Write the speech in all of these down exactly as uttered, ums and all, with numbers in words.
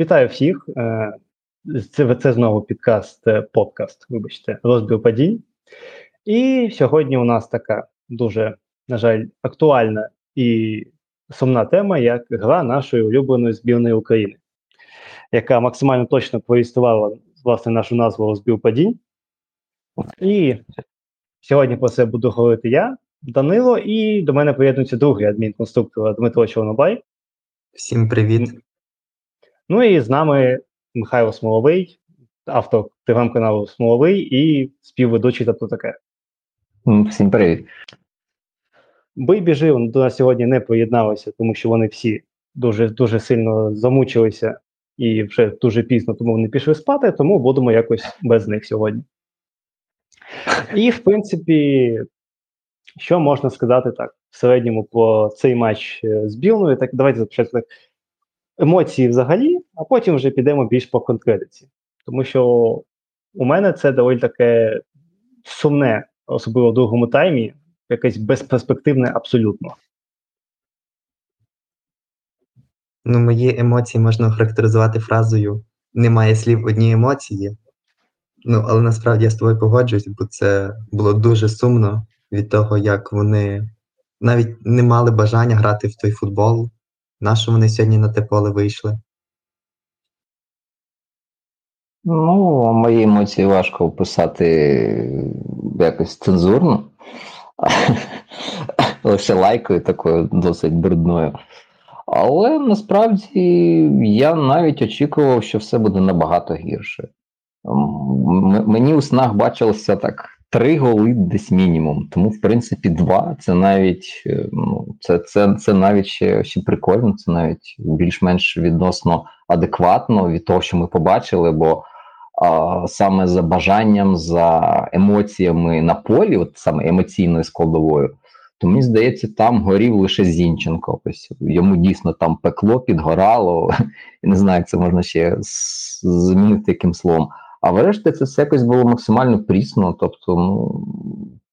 Вітаю всіх. Це, це знову підкаст, подкаст, вибачте, розбір подій. І сьогодні у нас така дуже, на жаль, актуальна і сумна тема, як гра нашої улюбленої збірної України, яка максимально точно проілюструвала, власне, нашу назву розбір подій. І сьогодні про це буду говорити я, Данило, і до мене приєднується другий адмінконструктор Дмитро Чорнобай. Всім привіт. Ну і з нами Михайло Смоловий, автор телеграм-каналу Смоловий і співведучий та таке. Всім привіт. Бий-біжи до нас сьогодні не приєдналися, тому що вони всі дуже, дуже сильно замучилися і вже дуже пізно, тому вони пішли спати, тому будемо якось без них сьогодні. І, в принципі, що можна сказати так в середньому про цей матч збірної? Так, давайте започатку так. Емоції взагалі, а потім вже підемо більш по конкретиці. Тому що у мене це доволі таке сумне, особливо в другому таймі, якесь безперспективне абсолютно. Ну, мої емоції можна охарактеризувати фразою «немає слів, одні емоції». Ну, але насправді я з тобою погоджуюсь, бо це було дуже сумно від того, як вони навіть не мали бажання грати в той футбол. Нащо вони сьогодні на те поле вийшли? Ну, мої емоції важко описати якось цензурно. Лише лайкою такою досить брудною. Але насправді я навіть очікував, що все буде набагато гірше. М- мені у снах бачилося так три голи десь мінімум, тому в принципі два, це навіть ну, це, це, це навіть ще, ще прикольно, це навіть більш-менш відносно адекватно від того, що ми побачили, бо а, саме за бажанням, за емоціями на полі, от саме емоційною складовою, то мені здається, там горів лише Зінченко. Ось йому дійсно там пекло, підгорало, не знаю, як це можна ще замінити яким словом. А врешті це все якось було максимально прісно, тобто, ну,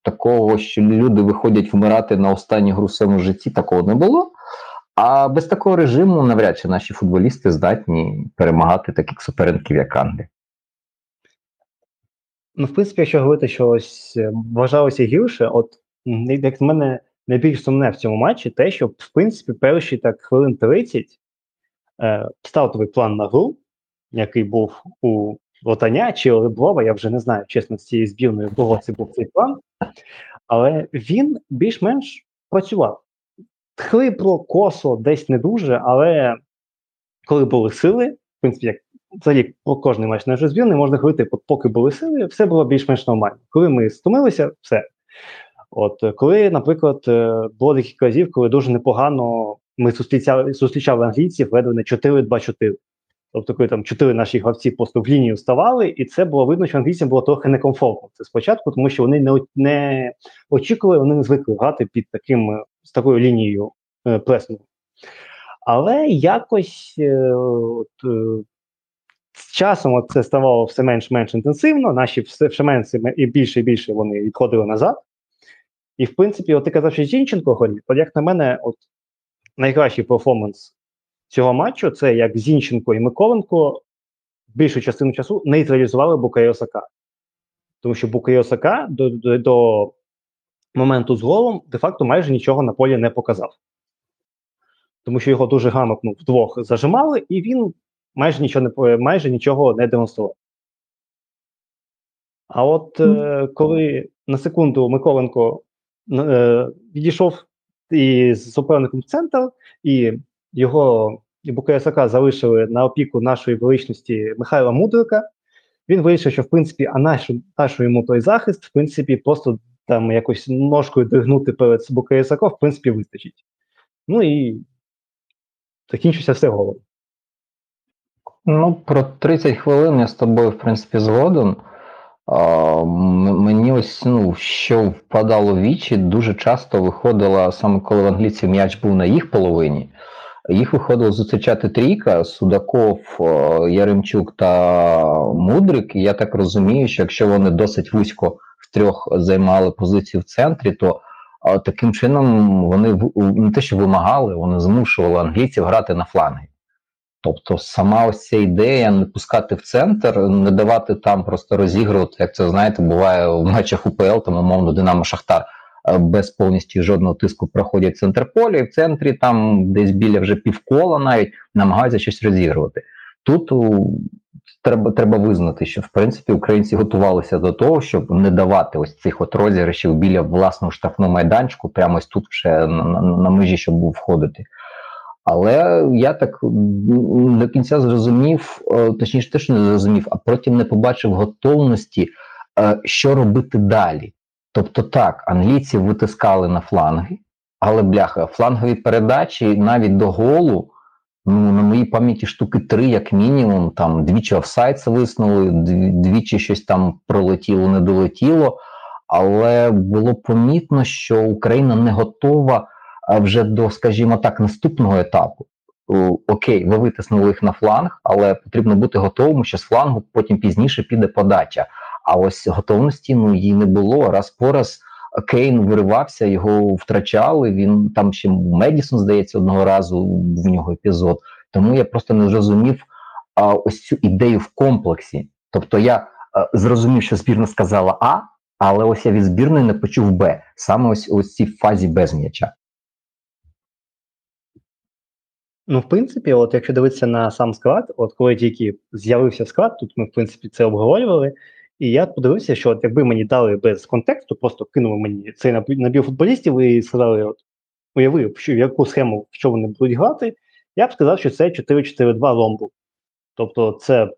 такого, що люди виходять вмирати на останню гру в своєму житті, такого не було. А без такого режиму навряд чи наші футболісти здатні перемагати таких суперників, як Англія. Ну, в принципі, якщо говорити, що ось вважалося гірше, от, як на мене, найбільш сумне в цьому матчі те, що, в принципі, перші, так, хвилин тридцять е, стартовий план на гру, який був у Лотаня чи Реброва, я вже не знаю, чесно, з цією збірною, кого це був цей план, але він більш-менш працював. Хлипро, косо, десь не дуже, але коли були сили, в принципі, як взагалі про кожний матч нашої збірної, можна говорити, поки були сили, все було більш-менш нормально. Коли ми стомилися, все. От, коли, наприклад, було декілька разів, коли дуже непогано ми зустрічали, зустрічали англійців, ледве не чотири-два-чотири. Тобто, коли там чотири наші гравці просто в лінію вставали, і це було видно, що англійцям було трохи некомфортно це спочатку, тому що вони не, не очікували, вони не звикли грати під таким, з такою лінією е, пресу. Але якось е, от, е, з часом це ставало все менш-менш інтенсивно, наші все, все менше і більше і більше вони відходили назад. І, в принципі, от ти казав, що Зінченко горів, от як на мене, от найкращий перформанс цього матчу, це як Зінченко і Миколенко більшу частину часу нейтралізували Букайо Сака. Тому що Букайо Сака до, до, до моменту з голом де-факто майже нічого на полі не показав. Тому що його дуже грамотно вдвох зажимали, і він майже нічого не, майже нічого не демонстрував. А от е, коли на секунду Миколенко е, відійшов і з суперником в центр, і його і Букайо Сака залишили на опіку нашої величності Михайла Мудрика. Він вирішив, що в принципі, а нашу, нашу йому той захист, в принципі, просто там якось ножкою дригнути перед Букайо Сака, в принципі, вистачить. Ну і закінчився все голом. Ну, про тридцять хвилин я з тобою, в принципі, згоден. А, мені ось, ну, що впадало в вічі, дуже часто виходило, саме коли в англійців м'яч був на їх половині, їх виходило зустрічати трійка, Судаков, Яремчук та Мудрик. І я так розумію, що якщо вони досить вузько втрьох займали позицію в центрі, то таким чином вони не те, що вимагали, вони змушували англійців грати на фланги. Тобто сама ось ця ідея не пускати в центр, не давати там просто розігрувати, як це, знаєте, буває в матчах УПЛ, там, умовно, Динамо-Шахтар, без повністю жодного тиску проходять центр поля, і в центрі там десь біля вже півкола навіть намагаються щось розігрувати. Тут треба, треба визнати, що, в принципі, українці готувалися до того, щоб не давати ось цих от розіграшів біля власного штрафного майданчику, прямо ось тут вже на, на, на межі, щоб входити. Але я так не до кінця зрозумів, точніше теж не зрозумів, а потім не побачив готовності, що робити далі. Тобто так, англійці витискали на фланги, але, бляха, флангові передачі навіть до голу, ну, на моїй пам'яті штуки три як мінімум, там двічі офсайд свиснули, двічі щось там пролетіло, не долетіло, але було помітно, що Україна не готова вже до, скажімо так, наступного етапу. Окей, ви витиснули їх на фланг, але потрібно бути готовим, що з флангу потім пізніше піде подача. А ось готовності, ну, її не було. Раз по раз Кейн виривався, його втрачали, він там ще Медісон, здається, одного разу в нього епізод. Тому я просто не зрозумів а, ось цю ідею в комплексі. Тобто я а, зрозумів, що збірна сказала А, але ось я від збірної не почув Б. Саме ось у цій фазі без м'яча. Ну, в принципі, от якщо дивитися на сам склад, от коли тільки з'явився склад, тут ми, в принципі, це обговорювали, і я подивився, що от якби мені дали без контексту, просто кинули мені цей набір футболістів і сказали, от, уяви, що, в яку схему, що вони будуть грати, я б сказав, що це чотири чотири два ромбу. Тобто це,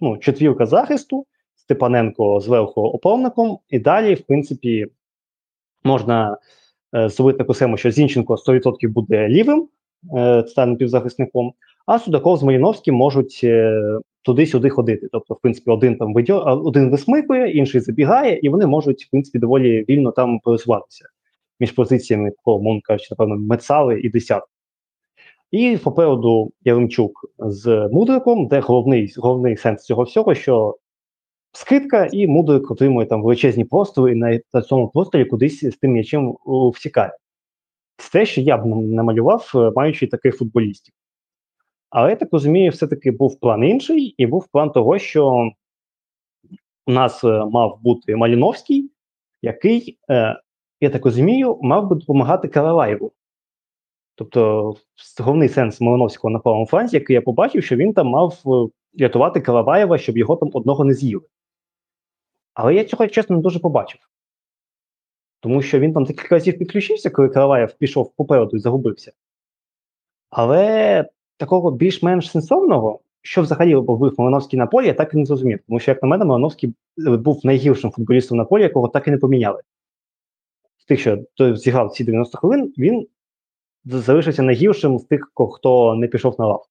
ну, четвірка захисту, Степаненко зверху опорником, і далі, в принципі, можна е, зробити таку схему, що Зінченко сто відсотків буде лівим, центральним півзахисником, а Судаков з Малиновським можуть туди-сюди ходити. Тобто, в принципі, один там видьо, один висмикує, інший забігає, і вони можуть, в принципі, доволі вільно там пересуватися між позиціями, такого, можна кажучи, напевно, Мецали і десятки. І попереду Яремчук з Мудриком, де головний, головний сенс цього всього, що скидка, і Мудрик отримує там величезні простори, і на цьому просторі кудись з тим м'ячем втікає. Це те, що я б намалював, маючи таких футболістів. Але, я так розумію, все-таки був план інший, і був план того, що у нас мав бути Малиновський, який, я так розумію, мав би допомагати Караваєву. Тобто, головний сенс Малиновського на правому фланзі, який я побачив, що він там мав рятувати Караваєва, щоб його там одного не з'їли. Але я цього, чесно, не дуже побачив. Тому що він там декілька разів підключився, коли Караваєв пішов попереду і загубився. Але такого більш-менш сенсовного, що взагалі робив Малиновський на полі, я так і не зрозумів. Тому що, як на мене, Малиновський був найгіршим футболістом на полі, якого так і не поміняли. З тих, що зіграв ці дев'яносто хвилин, він залишився найгіршим з тих, хто не пішов на лавку.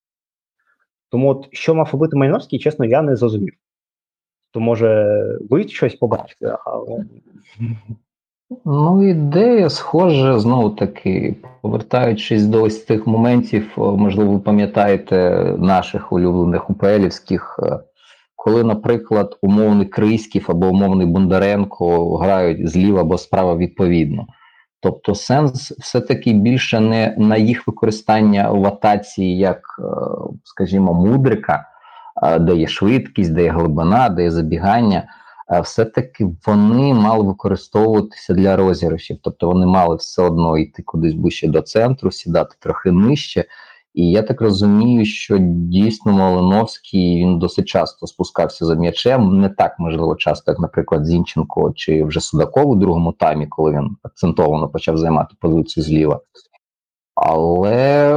Тому от, що мав робити Малиновський, чесно, я не зрозумів. То, може, ви щось побачите, але... Ну, ідея схожа, знову-таки, повертаючись до ось тих моментів, можливо, ви пам'ятаєте наших улюблених УПЛівських, коли, наприклад, умовний Крийськів або умовний Бондаренко грають зліва або справа відповідно. Тобто сенс все-таки більше не на їх використання в атаці як, скажімо, Мудрика, де є швидкість, де є глибина, де є забігання, все-таки вони мали використовуватися для розіграшів. Тобто вони мали все одно йти кудись ближче до центру, сідати трохи нижче. І я так розумію, що дійсно Малиновський, він досить часто спускався за м'ячем. Не так, можливо, часто, як, наприклад, Зінченко чи вже Судаков у другому таймі, коли він акцентовано почав займати позицію зліва. Але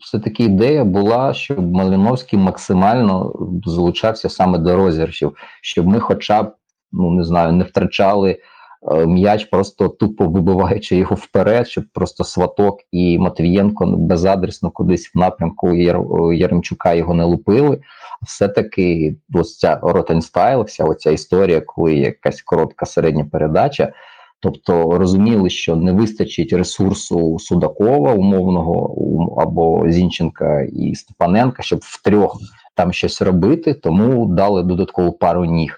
все-таки ідея була, щоб Малиновський максимально залучався саме до розіграшів, щоб ми хоча б, ну не знаю, не втрачали е, м'яч, просто тупо вибиваючи його вперед, щоб просто Сваток і Матвієнко безадресно кудись в напрямку Яр... Яремчука його не лупили. Все-таки ось ця ротенстайл, вся оця історія, коли якась коротка середня передача. Тобто розуміли, що не вистачить ресурсу Судакова умовного або Зінченка і Степаненка, щоб втрьох там щось робити, тому дали додаткову пару ніг.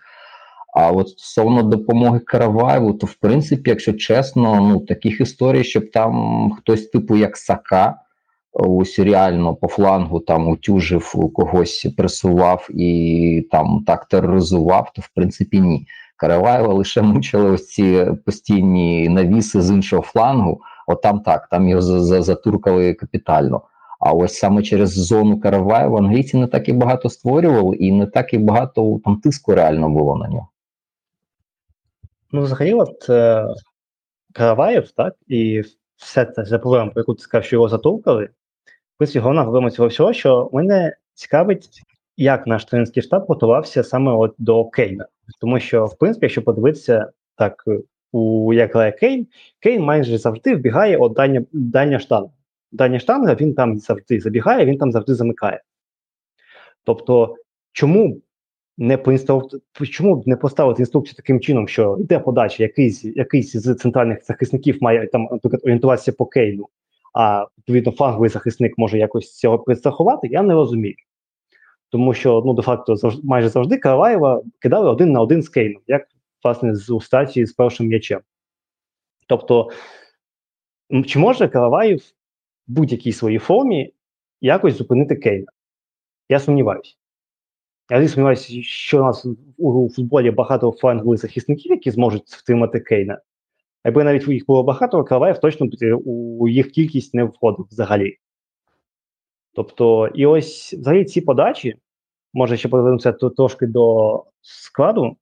А от стосовно допомоги Караваєву, то в принципі, якщо чесно, ну таких історій, щоб там хтось типу як Сака ось реально по флангу там утюжив, когось пресував і там так тероризував, то в принципі ні. Караваєва лише мучили ось ці постійні навіси з іншого флангу, от там так, там його затуркали капітально. А ось саме через зону Караваєва англійці не так і багато створювали, і не так і багато там тиску реально було на нього. Ну, взагалі, от е- Караваєв, так, і все це за проблема, про яку ти сказав, що його затовкали, в принципі, головна проблема цього всього, що мене цікавить, як наш тренерський штаб готувався саме от до Кейна. Тому що, в принципі, якщо подивитися, так, у як грає Кейн, Кейн майже завжди вбігає от дальня, дальня штанга. Дальня штанга, він там завжди забігає, він там завжди замикає. Тобто, чому не поінструкту... чому б не поставити інструкцію таким чином, що йде подача, якийсь, якийсь з центральних захисників має там, наприклад, орієнтуватися по Кейну, а відповідно фланговий захисник може якось цього підстрахувати, я не розумію. Тому що, ну, де-факто, завжди, майже завжди Караваєва кидали один на один з Кейном, як, власне, з устаті з першим м'ячем. Тобто, чи може Караваєв в будь-якій своїй формі якось зупинити Кейна? Я сумніваюся. Я сумніваюся, що у нас у футболі багато флангових захисників, які зможуть втримати Кейна. Якби навіть їх було багато, Караваєв точно у їх кількість не входив взагалі. Тобто, і ось, взагалі, ці подачі, може, ще повернемося трошки до складу,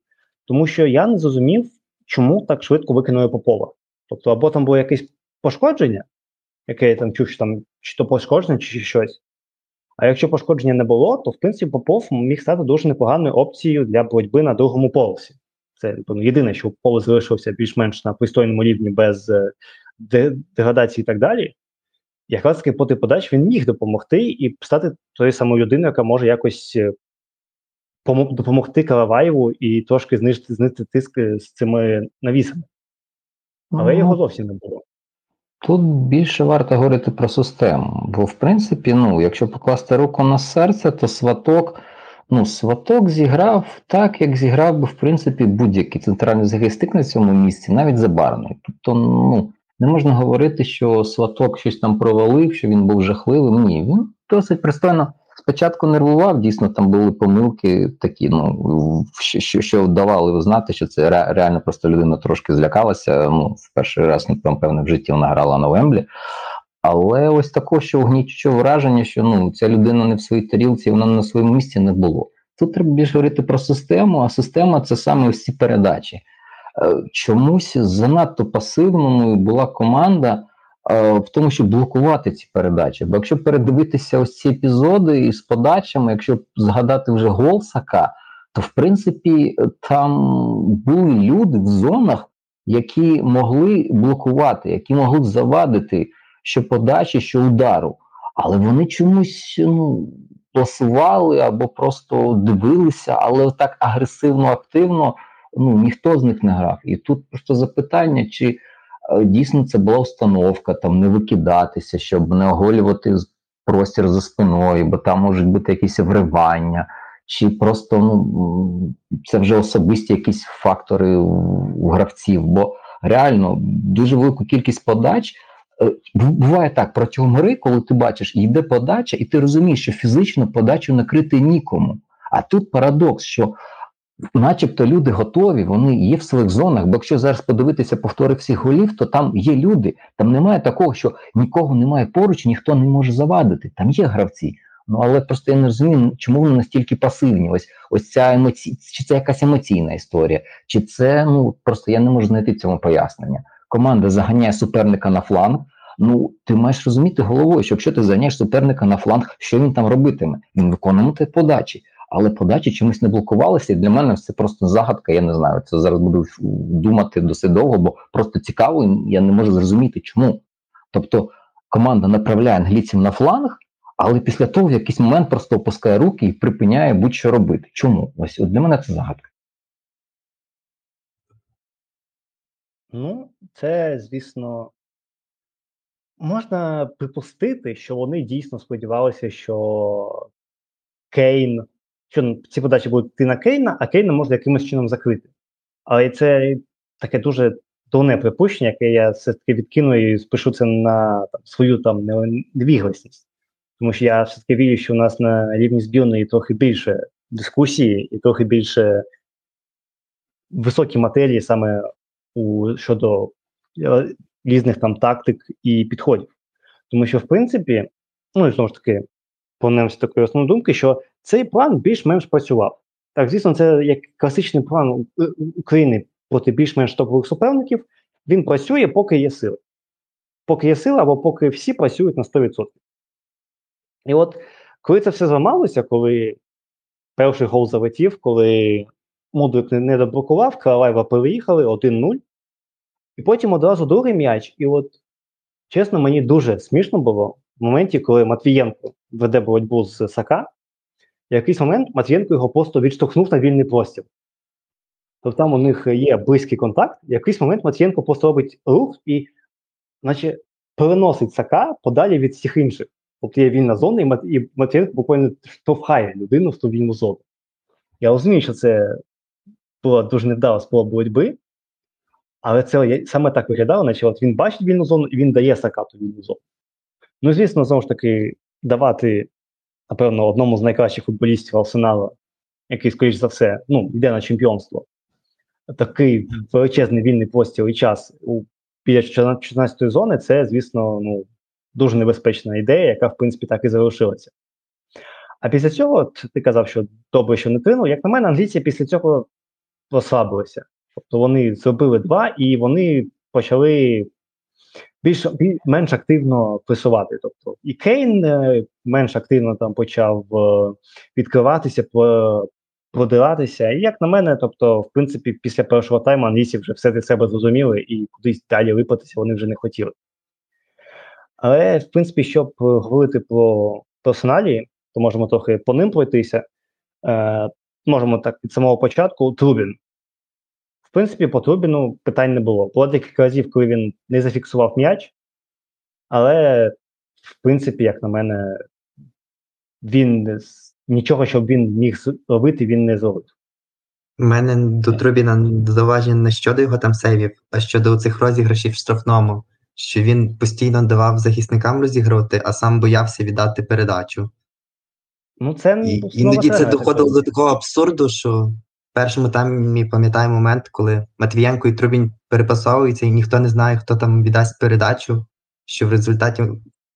тому що я не зрозумів, чому так швидко викинули Попова. Тобто, або там було якесь пошкодження, яке я там чув, що там, чи то пошкодження, чи щось. А якщо пошкодження не було, то, в принципі, Попов міг стати дуже непоганою опцією для боротьби на другому полосі. Це, ну, єдине, що Попов залишився більш-менш на пристойному рівні без деградації і так далі. Якраз таки проти подач він міг допомогти і стати тою самою людиною, яка може якось допомогти Караваєву і трошки знижити, знижити тиск з цими навісами. Але mm-hmm. його зовсім не було. Тут більше варто говорити про систему. Бо, в принципі, ну, якщо покласти руку на серце, то Сваток, ну, Сваток зіграв так, як зіграв би, в принципі, будь-який центральний захисник на цьому місці, навіть Забарний. Тобто, ну, не можна говорити, що Сваток щось там провалив, що він був жахливим. Ні, він досить пристойно спочатку нервував, дійсно там були помилки такі, ну, що, що давали знати, що це реально просто людина трошки злякалася, ну, в перший раз, напевно, в житті вона грала на Вемблі. Але ось такого, що гнічучого враження, що, ну, ця людина не в своїй тарілці, вона на своєму місці не було. Тут треба більше говорити про систему, а система – це саме ось ці передачі. Чомусь занадто пасивною була команда е, в тому, щоб блокувати ці передачі. Бо якщо передивитися ось ці епізоди із подачами, якщо згадати вже гол Сака, то в принципі там були люди в зонах, які могли блокувати, які могли завадити що подачі, що удару. Але вони чомусь, ну, пасували або просто дивилися, але так агресивно, активно, ну, ніхто з них не грав. І тут просто запитання, чи е, дійсно це була установка, там не викидатися, щоб не оголювати простір за спиною, бо там можуть бути якісь вривання, чи просто, ну, це вже особисті якісь фактори у, у гравців. Бо реально дуже велику кількість подач, е, буває так, протягом гри, коли ти бачиш, йде подача, і ти розумієш, що фізично подачу накрити нікому. А тут парадокс, що начебто люди готові, вони є в своїх зонах, бо якщо зараз подивитися повтори всіх голів, то там є люди, там немає такого, що нікого немає поруч, ніхто не може завадити, там є гравці. Ну, але просто я не розумію, чому вони настільки пасивні, ось, ось ця емоці... чи це якась емоційна історія, чи це, ну, просто я не можу знайти цьому пояснення. Команда заганяє суперника на фланг, ну, ти маєш розуміти головою, що якщо ти заганяєш суперника на фланг, що він там робитиме? Він виконуватиме подачі. Але подачі чомусь не блокувалися, і для мене це просто загадка, я не знаю, це зараз буду думати досить довго, бо просто цікаво, і я не можу зрозуміти, чому. Тобто команда направляє англійців на фланг, але після того в якийсь момент просто опускає руки і припиняє будь-що робити. Чому? Ось для мене це загадка. Ну, це, звісно, можна припустити, що вони дійсно сподівалися, що Кейн, що ці подачі будуть йти на Кейна, а Кейна можна якимось чином закрити. Але це таке дуже Тоне припущення, яке я все-таки відкину і спишу це на там, свою там невігласність. Тому що я все-таки вірю, що у нас на рівні збірної трохи більше дискусії і трохи більше високі матерії саме у, щодо різних там тактик і підходів. Тому що, в принципі, ну і знову ж таки, повернемося до такої основної думки, що цей план більш-менш працював. Так, звісно, це як класичний план України проти більш-менш топових суперників, він працює, поки є сила. Поки є сила, або поки всі працюють на сто відсотків. І от, коли це все зламалося, коли перший гол залетів, коли Мудрик не доблокував, Караваєва переїхали, один нуль, і потім одразу другий м'яч, і от, чесно, мені дуже смішно було в моменті, коли Матвієнко веде боротьбу з Сака, в якийсь момент Матвієнко його просто відштовхнув на вільний простір. Тобто там у них є близький контакт, в якийсь момент Матвієнко просто робить рух і наче переносить Сака подалі від всіх інших. Тобто є вільна зона, і Матвієнко буквально штовхає людину в ту вільну зону. Я розумію, що це була дуже невдала спроба боротьби, але це саме так виглядало, наче от він бачить вільну зону і він дає Сака ту вільну зону. Ну, звісно, знову ж таки, давати, напевно, одному з найкращих футболістів Арсенала, який, скоріш за все, ну, йде на чемпіонство, такий величезний вільний простір і час у біля чотирнадцятої зони, це, звісно, ну, дуже небезпечна ідея, яка, в принципі, так і завершилася. А після цього, ти казав, що добре, що не тринув, як на мене, англійці після цього розслабилися. Тобто вони зробили два, і вони почали більш, менш активно пресувати. Тобто і Кейн менш активно там почав відкриватися, продиратися. І, як на мене, тобто, в принципі, після першого тайму англійці вже все для себе зрозуміли і кудись далі випатися вони вже не хотіли. Але, в принципі, щоб говорити про персоналі, то можемо трохи по ним пройтися. Е, можемо так від самого початку. Трубін. В принципі, по Трубіну питань не було. Було декілька разів, коли він не зафіксував м'яч, але, в принципі, як на мене, він нічого, щоб він міг робити, він не зробив. У мене до Трубіна зауважень не щодо його там сейвів, а щодо цих розіграшів в штрафному, що він постійно давав захисникам розігрувати, а сам боявся віддати передачу. Ну, це, І, іноді це доходило до такого абсурду, що в першому таймі пам'ятаю момент, коли Матвієнко і Трубін перепасовуються, і ніхто не знає, хто там віддасть передачу, що в результаті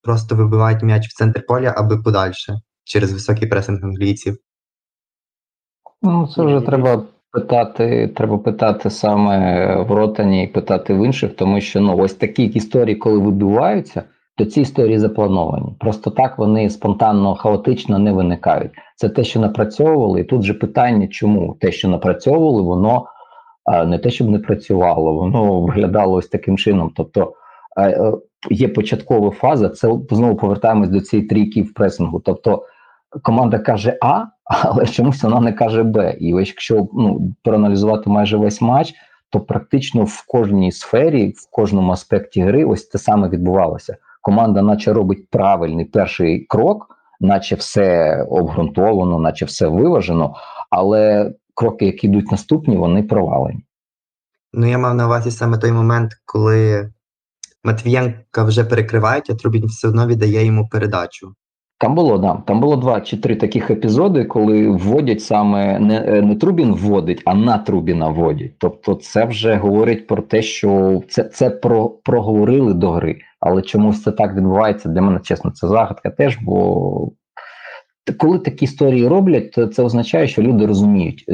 просто вибивають м'яч в центр поля, аби подальше, через високий пресинг англійців. Ну, це вже треба питати, треба питати саме в Ротані і питати в інших, тому що, ну, ось такі історії, коли вибиваються, то ці історії заплановані. Просто так вони спонтанно, хаотично не виникають. Це те, що напрацьовували, і тут же питання, чому те, що напрацьовували, воно а, не те, щоб не працювало, воно виглядало ось таким чином. Тобто а, є початкова фаза, це знову повертаємось до цієї трійки в пресингу. Тобто команда каже А, але чомусь вона не каже Б. І якщо ну, проаналізувати майже весь матч, то практично в кожній сфері, в кожному аспекті гри ось те саме відбувалося. Команда наче робить правильний перший крок, наче все обґрунтовано, наче все виважено, але кроки, які йдуть наступні, вони провалені. Ну, я мав на увазі саме той момент, коли Матвієнка вже перекривають, а Трубін все одно віддає йому передачу. Там було, да, там було два чи три таких епізоди, коли вводять саме, не, не Трубін вводить, а на Трубіна вводять. Тобто це вже говорить про те, що це, це про, проговорили до гри. Але чомусь це так відбувається, для мене, чесно, це загадка теж, бо коли такі історії роблять, то це означає, що люди розуміють,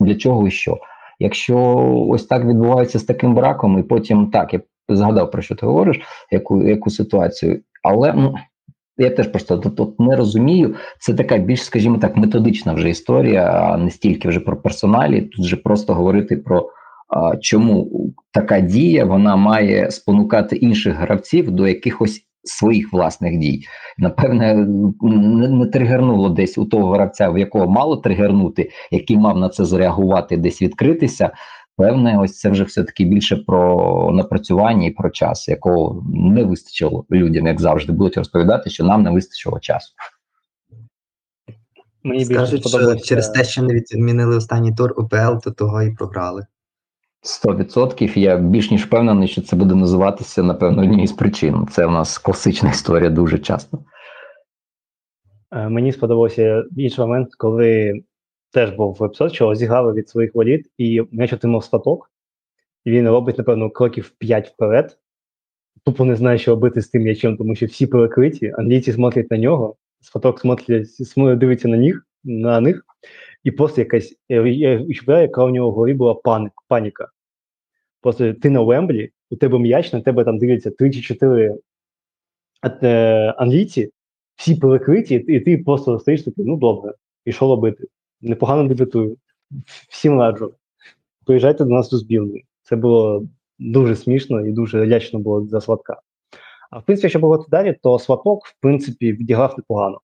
для чого і що. Якщо ось так відбувається з таким браком, і потім, так, я згадав, про що ти говориш, яку, яку ситуацію, але ну, я теж просто тут не розумію, це така більш, скажімо так, методична вже історія, а не стільки вже про персоналі, тут же просто говорити про чому така дія, вона має спонукати інших гравців до якихось своїх власних дій. Напевне, не тригернуло десь у того гравця, в якого мало тригернути, який мав на це зреагувати, десь відкритися. Певне, ось це вже все-таки більше про напрацювання і про час, якого не вистачило людям, як завжди, будуть розповідати, що нам не вистачило часу. Мені більше Скажуть, подобається... що через те, що не відмінили останній тур УПЛ, то того і програли. сто відсотків. Я більш ніж впевнений, що це буде називатися, напевно, однією з причин. Це в нас класична історія дуже часто. Мені сподобався інший момент, коли теж був епізод, що зіграли від своїх воріт, і м'яч отримав Статок. І він робить, напевно, кроків п'ять вперед. Тупо не знає, що робити з тим м'ячем, тому що всі перекриті. Англійці смотрять на нього, Статок дивиться на них, на них. І просто якась, я відчуваю, яка у нього в голові була паніка, паніка. Просто ти на Уемблі, у тебе м'яч, на тебе там дивляться три чи чотири англійці, всі перекриті, і ти просто стоїш такий, ну добре, і що робити? Непогано дебютую. Всім раджу. Приїжджайте до нас до збірної. Це було дуже смішно і дуже лячно було за Сватка. А в принципі, якщо було далі, то Сваток, в принципі, відіграв непогано.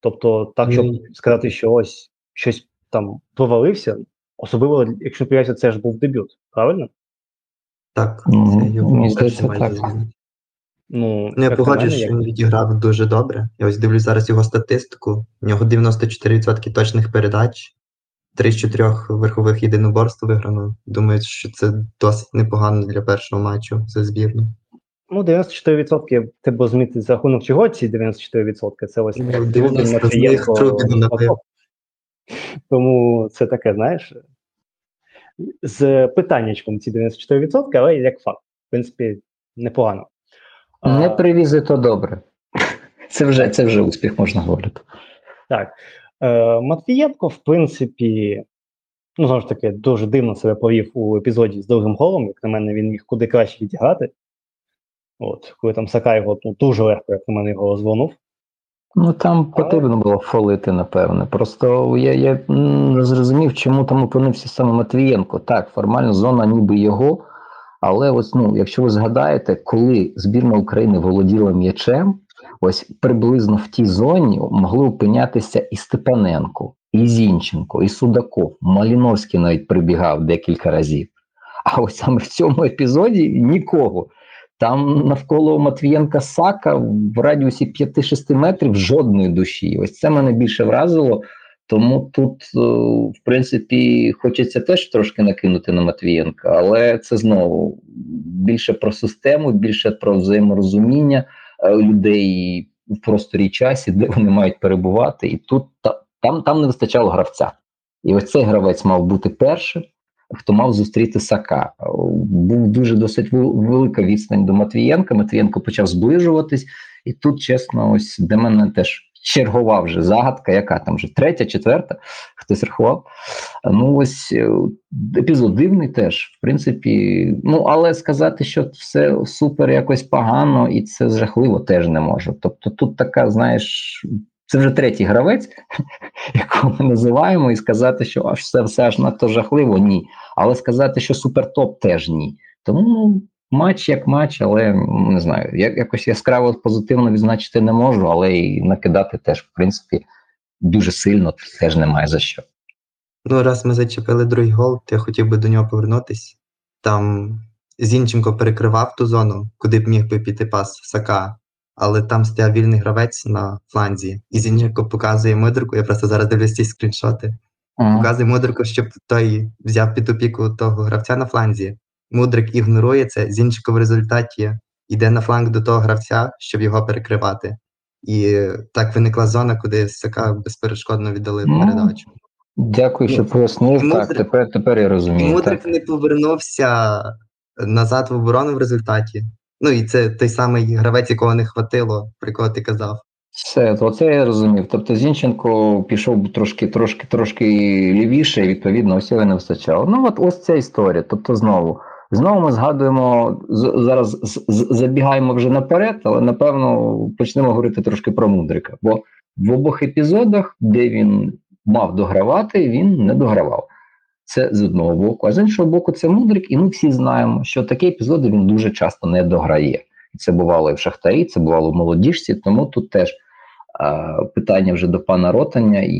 Тобто, так, щоб mm. сказати, що ось щось там провалився, особливо, якщо появився, це ж був дебют, правильно? Так, це його перший матч. Ну, я погоджуюсь, що він відіграв дуже добре. Я ось дивлюсь зараз його статистику. У нього дев'яносто чотири відсотки точних передач, три з чотирьох верхових єдиноборств виграно. Думаю, що це досить непогано для першого матчу за збірну. Ну, дев'яносто чотири відсотки, треба розуміти, за рахунок чого ці дев'яносто чотири відсотки. Це ось Трубін, Матвієнко, Трубіну набив. Тому це таке, знаєш, з питаннячком ці дев'яносто чотири відсотки, але як факт. В принципі, непогано. Не привізи, то добре. Це вже, це вже успіх, можна говорити. Так. Е, Матвієнко, в принципі, ну, знову ж таки, дуже дивно себе повів у епізоді з другим голом. Як на мене, він міг куди краще відіграти. От, коли там Сака його, ну, дуже легко, як на мене, його розгонув. Ну, там потрібно було фолити, напевне. Просто я, я не зрозумів, чому там опинився саме Матвієнко. Так, формально зона ніби його, але ось, ну, якщо ви згадаєте, коли збірна України володіла м'ячем, ось приблизно в тій зоні могли опинятися і Степаненко, і Зінченко, і Судаков. Малиновський навіть прибігав декілька разів. А ось саме в цьому епізоді нікого. Там навколо Матвієнка Сака в радіусі п'ять-шість метрів жодної душі. Ось це мене більше вразило, тому тут, в принципі, хочеться теж трошки накинути на Матвієнка, але це знову більше про систему, більше про взаєморозуміння людей в просторі і часі, де вони мають перебувати, і тут там, там не вистачало гравця. І ось цей гравець мав бути першим, хто мав зустріти Сака. Був дуже досить велика відстань до Матвієнка, Матвієнко почав зближуватись, і тут, чесно, ось для мене теж чергова вже загадка, яка там вже третя, четверта, хтось рахував. Ну ось епізод дивний теж, в принципі, ну але сказати, що все супер якось погано, і це жахливо теж не можу. Тобто тут така, знаєш, це вже третій гравець, якого ми називаємо, і сказати, що аж все, все аж надто жахливо, ні. Але сказати, що супертоп, теж ні. Тому, ну, матч як матч, але, не знаю, якось яскраво позитивно відзначити не можу, але і накидати теж, в принципі, дуже сильно теж немає за що. Ну, раз ми зачепили другий гол, то я хотів би до нього повернутися. Там Зінченко перекривав ту зону, куди б міг би піти пас Сака, але там стояв вільний гравець на фланзі, і Зінченко показує Мудрику, я просто зараз дивлюсь ці скріншоти, mm. показує Мудрику, щоб той взяв під опіку того гравця на фланзі. Мудрик ігнорує це, Зінченко в результаті йде на фланг до того гравця, щоб його перекривати. І так виникла зона, куди Сака безперешкодно віддали mm. передачу. Дякую, що пояснив. Мудрик, так, тепер, тепер я розумію. Мудрик так. не повернувся назад в оборону в результаті. Ну, і це той самий гравець, якого не хватило, про кого ти казав. Все, оце я розумів. Тобто Зінченко пішов трошки, трошки, трошки лівіше, і, відповідно, усього не вистачало. Ну, от ось ця історія. Тобто, знову, знову ми згадуємо, зараз забігаємо вже наперед, але, напевно, почнемо говорити трошки про Мудрика. Бо в обох епізодах, де він мав догравати, він не догравав. Це з одного боку. А з іншого боку, це Мудрик, і ми всі знаємо, що такі епізоди він дуже часто не дограє. Це бувало і в Шахтарі, це бувало в Молодіжці, тому тут теж е, питання вже до пана Ротаня, і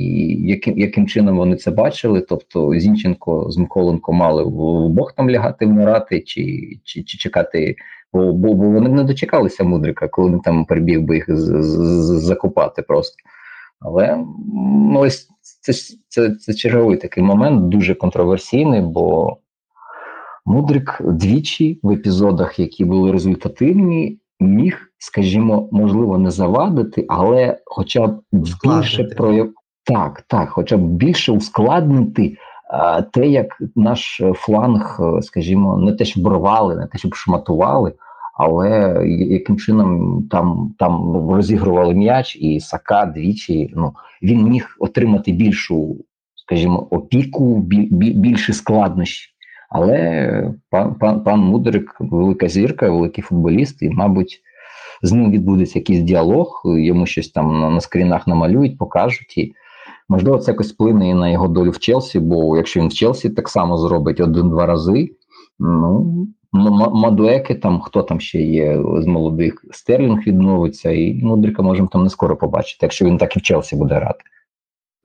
яким, яким чином вони це бачили. Тобто Зінченко з Миколенко мали в обох там лягати, вмирати, чи, чи, чи чекати, бо, бо вони не дочекалися Мудрика, коли він там прибіг би їх закопати просто. Але ну, ось це, це, це черговий такий момент, дуже контроверсійний, бо Мудрик двічі в епізодах, які були результативні, міг, скажімо, можливо, не завадити, але хоча б більше прояв... так, так, хоча б більше ускладнити а, те, як наш фланг, скажімо, не те, щоб рвали, не те, щоб шматували, але яким чином там, там розігрували м'яч, і Сака двічі, ну, він міг отримати більшу, скажімо, опіку, більше складнощів. Але пан, пан, пан Мудрик – велика зірка, великий футболіст, і, мабуть, з ним відбудеться якийсь діалог, йому щось там на, на скрінах намалюють, покажуть. І, можливо, це якось вплине і на його долю в Челсі, бо якщо він в Челсі так само зробить один-два рази, ну, Мадуеки, там, хто там ще є з молодих, Стерлінг відновиться, і Мудрика можемо там не скоро побачити, якщо він так і в Челсі буде грати.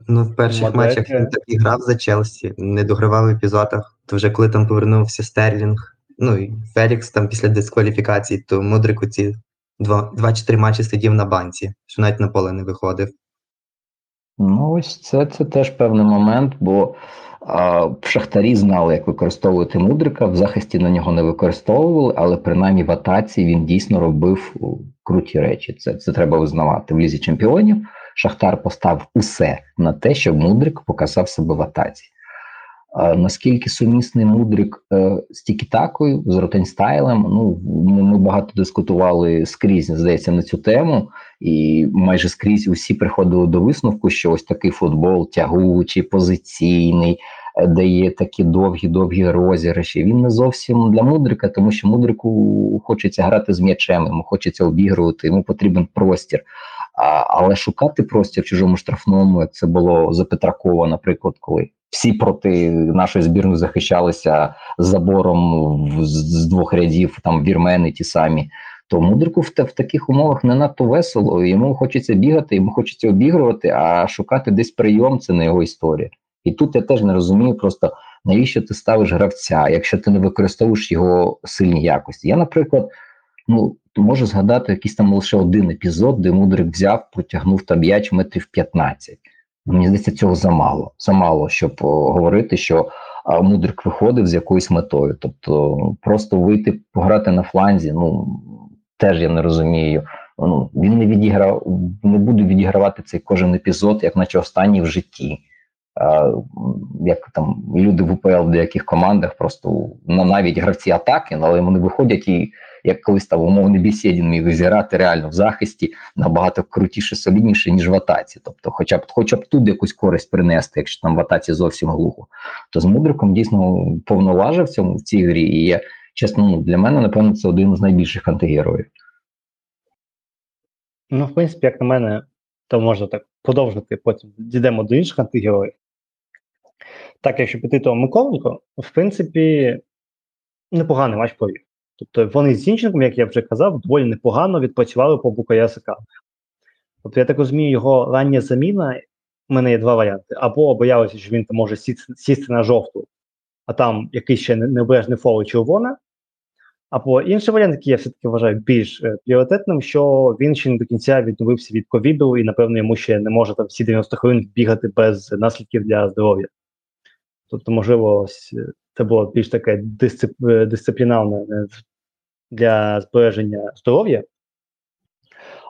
Ну, в перших Матвієнко. матчах він так і грав за Челсі, не догравав в епізодах, то вже коли там повернувся Стерлінг, ну і Фелікс там після дискваліфікації, то Мудрик у ці два-чотири матчі сидів на банці, що навіть на поле не виходив. Ну ось це, це теж певний момент, бо а, шахтарі знали, як використовувати Мудрика, в захисті на нього не використовували, але принаймні в атаці він дійсно робив круті речі, це, це треба визнавати в Лізі Чемпіонів. Шахтар поставив усе на те, щоб Мудрик показав себе в атаці. А наскільки сумісний Мудрик е, з тікі-такою, з ротенстайлем, ну, ми багато дискутували скрізь, здається, на цю тему, і майже скрізь усі приходили до висновку, що ось такий футбол тягучий, позиційний, дає такі довгі-довгі розіграші. Він не зовсім для Мудрика, тому що Мудрику хочеться грати з м'ячем, йому хочеться обігрувати, йому потрібен простір. А, але шукати простір в чужому штрафному, як це було за Петракова, наприклад, коли всі проти нашої збірної захищалися забором з, з двох рядів, там вірмени ті самі, то Мудрику в, в таких умовах не надто весело, йому хочеться бігати, йому хочеться обігрувати, а шукати десь прийом – це не його історія. І тут я теж не розумію просто, навіщо ти ставиш гравця, якщо ти не використовуєш його сильні якості. Я, наприклад, ну, можу згадати якийсь там лише один епізод, де Мудрик взяв, протягнув там м'яч метрів п'ятнадцять. Мені здається, цього замало. Замало, щоб о, говорити, що а, Мудрик виходив з якоюсь метою. Тобто просто вийти, пограти на фланзі, ну, теж я не розумію. Ну, він не відіграв, не буде відігравати цей кожен епізод, як наче останній в житті. А, як там люди в УПЛ в деяких командах просто ну, навіть гравці атаки, але вони виходять і як колись там умовний Бєсєдін міг зіграти реально в захисті набагато крутіше, солідніше, ніж в атаці. Тобто хоча б, хоча б тут якусь користь принести, якщо там в атаці зовсім глухо. То з Мудриком дійсно повноважив в цьому, в цій грі, і я, чесно, для мене, напевно, це один з найбільших антигероїв. Ну, в принципі, як на мене, то можна так подовжити, потім дійдемо до інших антигероїв. Так, якщо піти, то Миколенко, в принципі, непоганий матч провів. Тобто вони з Зінченком, як я вже казав, доволі непогано відпрацювали по Букайо Сака. Тобто я так розумію, його рання заміна, в мене є два варіанти. Або боялися, що він може сісти, сісти на жовту, а там якийсь ще необережний фол червона. Або інший варіант, який я все-таки вважаю більш е, пріоритетним, що він ще не до кінця відновився від ковіду і, напевно, йому ще не може там всі дев'яносто хвилин бігати без наслідків для здоров'я. Тобто, можливо, це було більш таке дисцип... дисциплінарне для збереження здоров'я.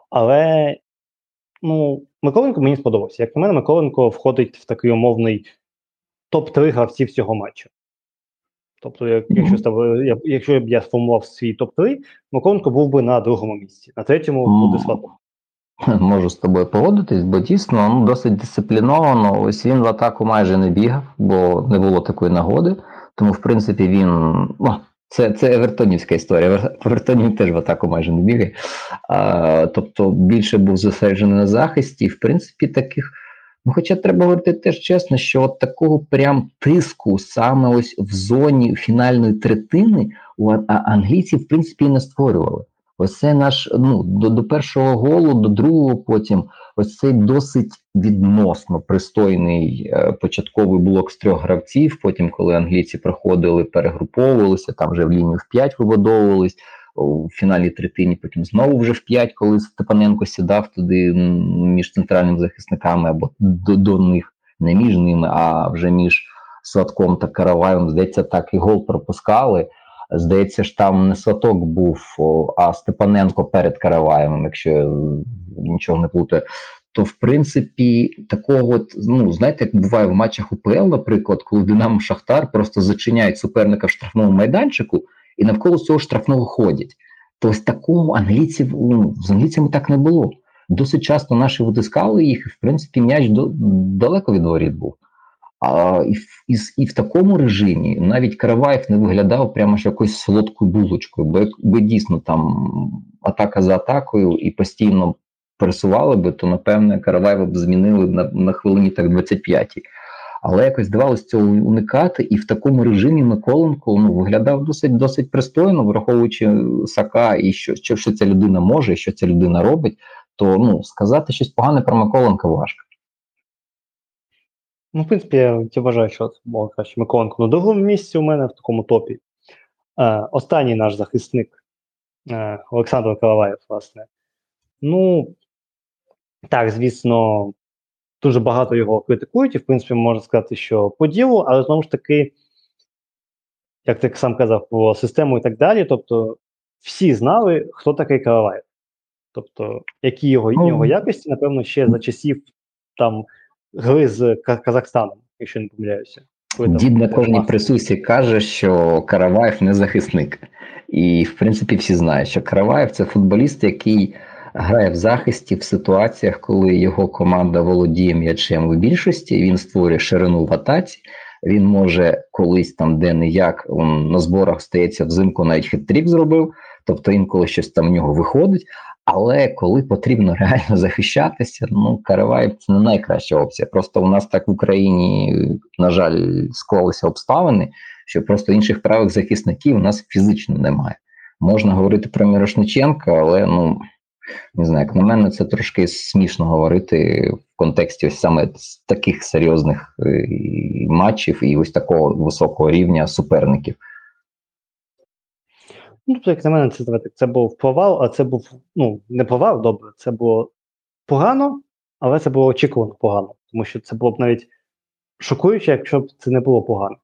Але, ну, Миколенко мені сподобався. Як на мене, Миколенко входить в такий умовний топ-три гравців цього матчу. Тобто, як, якщо, став, я, якщо б я сформував свій топ-три, Миколенко був би на другому місці. На третьому mm. буде Слабо. Можу з тобою погодитись, бо дійсно ну, досить дисципліновано. Ось він в атаку майже не бігав, бо не було такої нагоди. Тому, в принципі, він... О, це, це евертонівська історія. Евертонів теж в атаку майже не бігає. А, тобто, більше був зосереджений на захисті. І, в принципі, таких... Ну, хоча треба говорити теж чесно, що от такого прям тиску саме ось в зоні фінальної третини у англійців, в принципі, і не створювали. Ось це наш, ну, до, до першого голу, до другого потім, ось цей досить відносно пристойний е, початковий блок з трьох гравців, потім, коли англійці проходили, перегруповувалися, там вже в лінію в п'ять вибудовувались, у фінальній третині, потім знову вже в п'ять, коли Степаненко сідав туди між центральними захисниками, або до, до них, не між ними, а вже між Сладком та Караваєм, здається, так і гол пропускали. Здається ж, там не Сладок був, а Степаненко перед Караваєм, якщо я нічого не плутаю. То, в принципі, такого, от, ну, знаєте, як буває в матчах УПЛ, наприклад, коли Динамо, Шахтар просто зачиняють суперника в штрафному майданчику і навколо цього штрафного ходять. То ось такого англійців, ну, з англійцями так не було. Досить часто наші витискали їх, і, в принципі, м'яч до, далеко від воріт був. А, і, і, і в такому режимі навіть Караваєв не виглядав прямо ж якоюсь солодкою булочкою, бо якби дійсно там атака за атакою і постійно пересували би, то, напевне, Караваєва б змінили на, на хвилині так двадцять п'ятій. Але якось здавалося цього уникати, і в такому режимі Миколенко, ну, виглядав досить, досить пристойно, враховуючи Сака і що, що, що ця людина може, що ця людина робить, то, ну, сказати щось погане про Миколенка важко. Ну, в принципі, я вважаю, що це було краще Миколенко. На другому місці у мене в такому топі е, останній наш захисник е, Олександр Караваєв, власне. Ну, так, звісно, дуже багато його критикують, і, в принципі, можна сказати, що по ділу, але, знову ж таки, як ти сам казав, про систему і так далі, тобто, всі знали, хто такий Караваєв. Тобто, які його, його якості, напевно, ще за часів, там, гри з Казахстаном, якщо не помиляюся. Дід на кожній присусі каже, що Караваєв не захисник. І, в принципі, всі знають, що Караваєв – це футболіст, який грає в захисті в ситуаціях, коли його команда володіє м'ячем у більшості, він створює ширину в атаці, він може колись там де-не-як, на зборах стається взимку, навіть хет-трік зробив, тобто інколи щось там в нього виходить, але коли потрібно реально захищатися, ну, Караваєв – це не найкраща опція. Просто у нас так в Україні, на жаль, склалися обставини, що просто інших правих захисників у нас фізично немає. Можна говорити про Мірошниченка, але, ну, не знаю, як на мене, це трошки смішно говорити в контексті ось саме таких серйозних матчів і ось такого високого рівня суперників. Ну, тобто, як на мене, це, це був провал, а це був, ну, не провал, добре, це було погано, але це було очікувано погано, тому що це було б навіть шокуюче, якщо б це не було погано.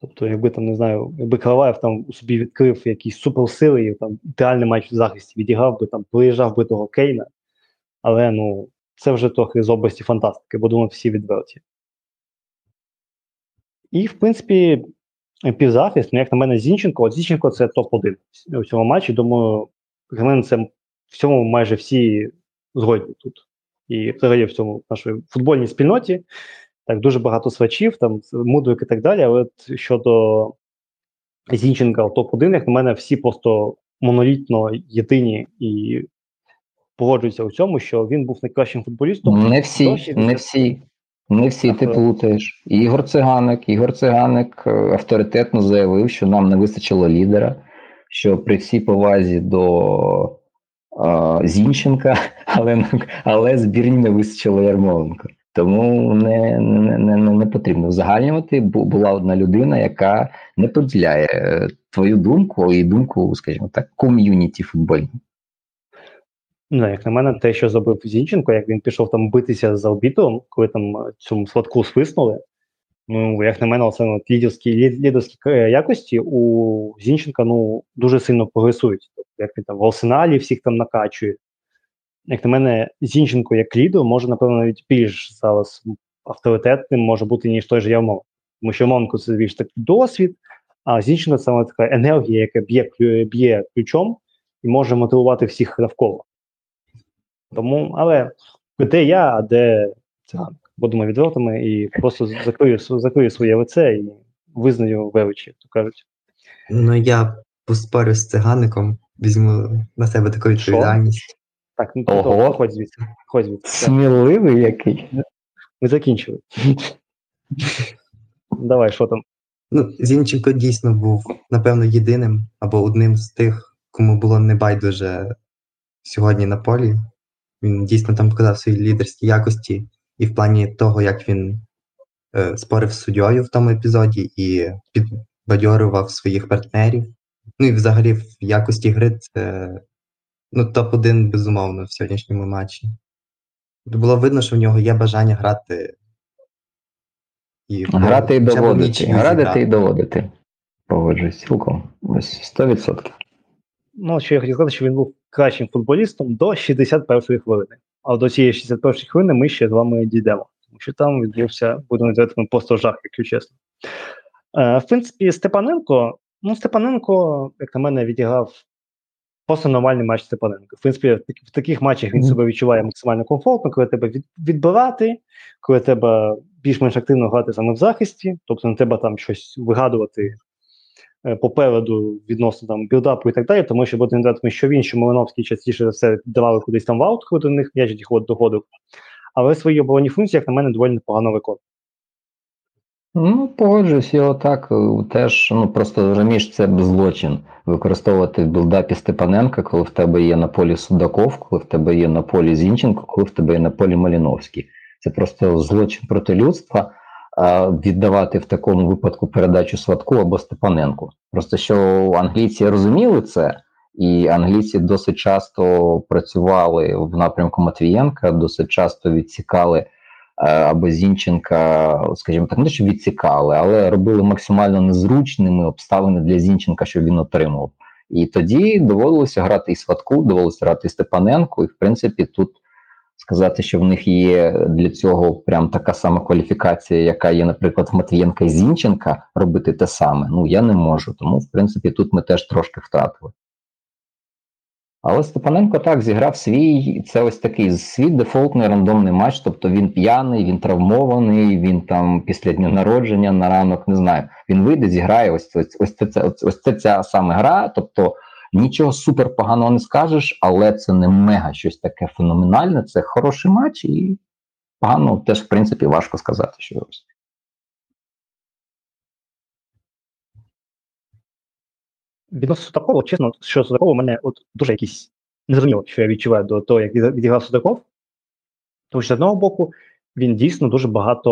Тобто, якби там, не знаю, якби Караваєв там у собі відкрив якісь суперсили і там ідеальний матч в захисті відіграв би, там приїжджав би того Кейна, але, ну, це вже трохи з області фантастики, бо думаю, всі відверті. І, в принципі, півзахист, ну, як на мене, Зінченко, от Зінченко це топ один у цьому матчі, думаю, для мене це в цьому майже всі згодні тут. І взагалі в цьому нашій футбольній спільноті. Так, дуже багато свачів, там, Мудрик і так далі, але щодо Зінченка в топ один, як на мене, всі просто монолітно єдині і погоджуються у цьому, що він був найкращим футболістом. Не всі, Дощі, не всі, не всі ти плутаєш. Ігор Циганик, Ігор Циганик авторитетно заявив, що нам не вистачило лідера, що при всій повазі до а, Зінченка, але, але збірні не вистачило Ярмоленко. Тому не, не, не, не потрібно узагальнювати, бо була одна людина, яка не поділяє твою думку і думку, скажімо так, ком'юніті футбольну. Ну, як на мене, те, що зробив Зінченко, як він пішов там битися з арбітром, коли там цьому Сладку свиснули, ну, як на мене, це ну, лідерські, лідерські якості у Зінченка, ну, дуже сильно прогресують. Тобто, як він там в Арсеналі всіх там накачує. Як на мене, Зінченко як лідер може, напевно, навіть більш зараз авторитетним може бути, ніж той же Ярмоленко. Тому що Ярмоленко – це більш такий досвід, а Зінченко – це саме така енергія, яка б'є, б'є ключом і може мотивувати всіх навколо. Тому, але де я, а де Циганок? Будемо відвертими і просто закрию, закрию своє лице і визнаю величі, як то кажуть. Ну, я поспорю з Цигаником, візьму на себе таку відповідальність. Так, ну то ходь звідси, ходь звідси. Сміливий який. Ми закінчили. Давай, що там? Ну, Зінченко дійсно був, напевно, єдиним або одним з тих, кому було небайдуже сьогодні на полі. Він дійсно там показав свої лідерські якості і в плані того, як він е, спорив з суддєю в тому епізоді і підбадьорував своїх партнерів. Ну і взагалі в якості гри це... Ну, топ один, безумовно, в сьогоднішньому матчі. Було видно, що в нього є бажання грати І грати і доводити. Грати і доводити. Погоджуюсь, цілком. Ось сто відсотків. Ну, що я хотів сказати, що він був кращим футболістом до шістдесят першої хвилини. А до цієї шістдесят першої хвилини ми ще з вами дійдемо. Тому що там відбувся, будемо називати, просто жах, якщо чесно. Е, в принципі, Степаненко, ну, Степаненко, як на мене, відіграв просто нормальний матч Степаненко. В принципі, в таких матчах він себе відчуває максимально комфортно, коли треба відбирати, коли треба більш-менш активно грати саме в захисті, тобто не треба там щось вигадувати попереду відносно там білдапу і так далі, тому що будемо казати, що він, що Малиновський частіше за все давали кудись там в аут, коли до них м'яч відходив, доходив. Але свої оборонні функції, як на мене, доволі непогано виконує. Ну, погоджуюсь, його так теж, ну, просто розумієш, це злочин використовувати в білдапі Степаненка, коли в тебе є на полі Судаков, коли в тебе є на полі Зінченко, коли в тебе є на полі Малиновський. Це просто злочин проти людства, а віддавати в такому випадку передачу Сладку або Степаненку. Просто що англійці розуміли це, і англійці досить часто працювали в напрямку Матвієнка, досить часто відсікали або Зінченка, скажімо так, не що відсікали, але робили максимально незручними обставини для Зінченка, що він отримав. І тоді доводилося грати і Сватку, доводилося грати і Степаненку, і в принципі тут сказати, що в них є для цього прям така сама кваліфікація, яка є, наприклад, в Матвієнка і Зінченка, робити те саме, ну я не можу, тому в принципі тут ми теж трошки втратили. Але Степаненко так зіграв свій, це ось такий свій дефолтний рандомний матч, тобто він п'яний, він травмований, він там після дня народження на ранок, не знаю, він вийде, зіграє, ось, ось, ось, це, ось, ось це ця саме гра, тобто нічого супер поганого не скажеш, але це не мега щось таке феноменальне, це хороший матч і погано теж в принципі важко сказати, що ось. Відносно Судакова, чесно, що Судаков у мене от дуже якісь незрозуміло, що я відчуваю до того, як відіграв Судаков. Тому що, з одного боку, він дійсно дуже багато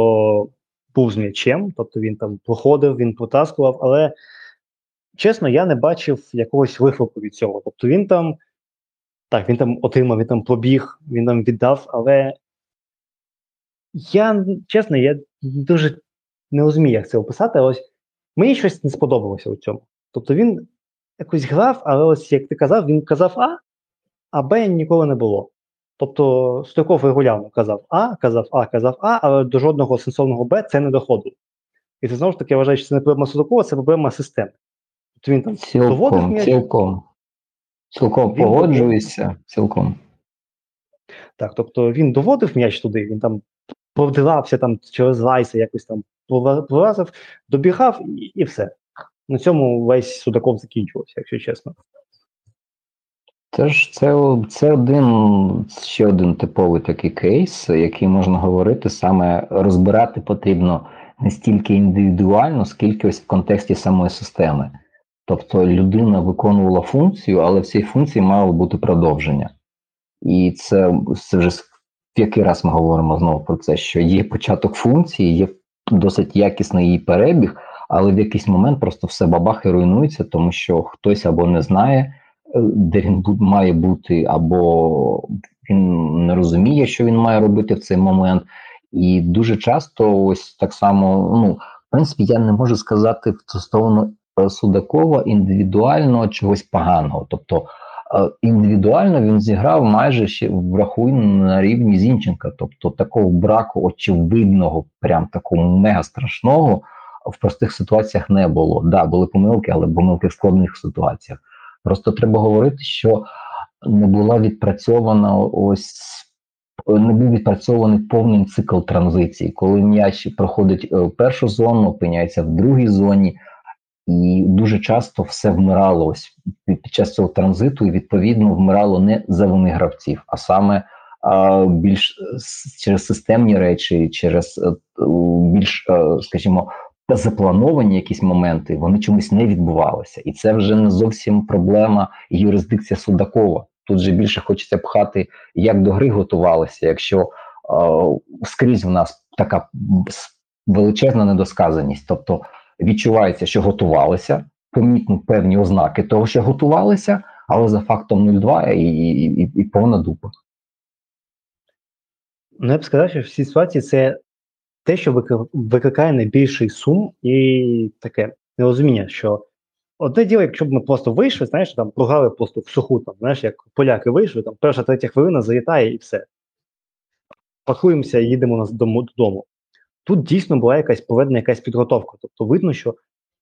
був з м'ячем, тобто він там проходив, він протаскував, але, чесно, я не бачив якогось вихлопу від цього. Тобто він там, так, він там отримав, він там пробіг, він там віддав, але я, чесно, я дуже не розумію, як це описати, ось мені щось не сподобалося у цьому. Тобто він якось грав, але ось, як ти казав, він казав А, а Б ніколи не було. Тобто Стоков регулярно казав А, казав А, казав А, але до жодного сенсовного Б це не доходило. І це, знову ж таки, я вважаю, що це не проблема Судакова, це проблема системи. Тобто він там цілком, доводив м'яч. Цілком, цілком погоджуюся, цілком. Так, тобто він доводив м'яч туди, він там продирався там через лайси, якось там пролазив, добігав і, і все. На цьому весь Судаков закінчувався, якщо чесно. Тож це, це один, ще один типовий такий кейс, який можна говорити, саме розбирати потрібно не стільки індивідуально, скільки ось в контексті самої системи. Тобто людина виконувала функцію, але в цій функції мало бути продовження. І це, це вже в який раз ми говоримо знову про це, що є початок функції, є досить якісний її перебіг, але в якийсь момент просто все бабахи руйнується, тому що хтось або не знає, де він має бути, або він не розуміє, що він має робити в цей момент. І дуже часто ось так само, ну, в принципі, я не можу сказати стосовно Судакова індивідуально чогось поганого. Тобто індивідуально він зіграв майже ще врахуй на рівні Зінченка. Тобто такого браку очевидного, прям такого мега страшного, в простих ситуаціях не було. Так, да, були помилки, але помилки в складних ситуаціях. Просто треба говорити, що не була відпрацьована ось, не був відпрацьований повний цикл транзиції, коли м'яч проходить першу зону, опиняється в другій зоні, і дуже часто все вмирало ось під час цього транзиту, і відповідно вмирало не за вини гравців, а саме а, більш через системні речі, через більш, скажімо, та заплановані якісь моменти, вони чомусь не відбувалися. І це вже не зовсім проблема юрисдикція Судакова. Тут же більше хочеться пхати, як до гри готувалися, якщо е- скрізь в нас така величезна недосказаність. Тобто відчувається, що готувалися, помітні певні ознаки того, що готувалися, але за фактом нуль два і, і, і, і повна дупа. Ну, я б сказав, що в цій ситуації це те, що викликає найбільший сум і таке нерозуміння, що одне діло, якщо б ми просто вийшли, знаєш, там програли просто в суху, там, знаєш, як поляки вийшли, там перша третя хвилина залітає і все. Пакуємося і їдемо додому. Тут дійсно була якась проведена якась підготовка. Тобто видно, що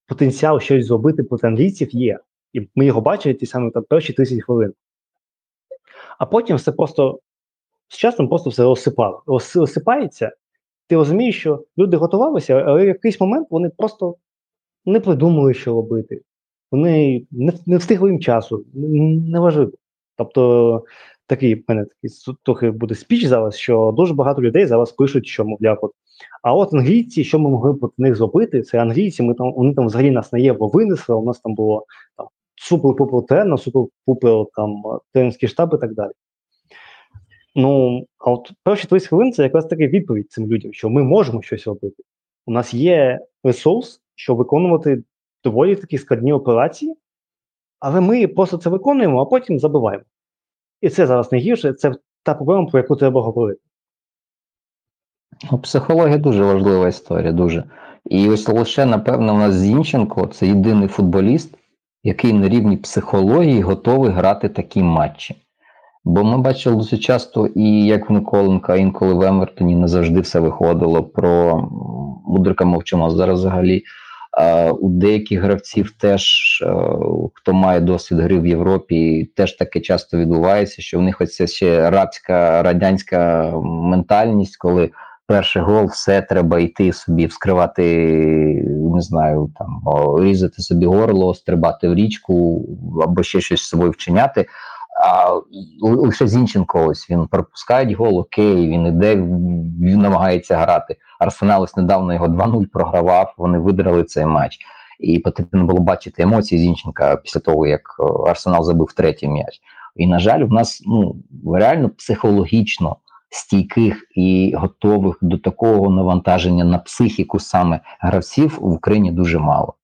потенціал щось зробити проти англійців є. І ми його бачили ті самі там перші тридцять хвилин. А потім все просто, з часом просто все розсипало. Розсипається, ти розумієш, що люди готувалися, але в якийсь момент вони просто не придумали, що робити. Вони не, не встигли їм часу, неважливо. Тобто, такий, в мене такий трохи буде спіч зараз, що дуже багато людей зараз пишуть, що, мовляв, от, а от англійці, що ми могли проти них зробити, це англійці, ми там, вони там взагалі нас на євро винесли, у нас там було там, супер-пупер тренер, супер-пупер там, тренерський штаб і так далі. Ну, а от перші тридцять хвилин це якраз така відповідь цим людям, що ми можемо щось робити. У нас є ресурс, щоб виконувати доволі такі складні операції, але ми просто це виконуємо, а потім забиваємо. І це зараз найгірше, це та проблема, про яку треба говорити. Психологія дуже важлива історія, дуже. І ось лише, напевно, у нас Зінченко – це єдиний футболіст, який на рівні психології готовий грати такі матчі. Бо ми бачили дуже часто, і як в Миколенка, інколи в Емертоні не завжди все виходило, про Мудрика мовчимо зараз взагалі. У деяких гравців теж, хто має досвід гри в Європі, теж таке часто відбувається, що в них ось ця ще рабська, радянська ментальність, коли перший гол, все, треба йти собі, вскривати, не знаю, там, різати собі горло, стрибати в річку, або ще щось з собою вчиняти. А лише Зінченко ось, він пропускає гол, окей, він іде, він намагається грати. Арсенал ось недавно його два нуль програвав, вони видрали цей матч. І потрібно було бачити емоції Зінченка після того, як Арсенал забив третій м'яч. І, на жаль, в нас ну, реально психологічно стійких і готових до такого навантаження на психіку саме гравців в Україні дуже мало.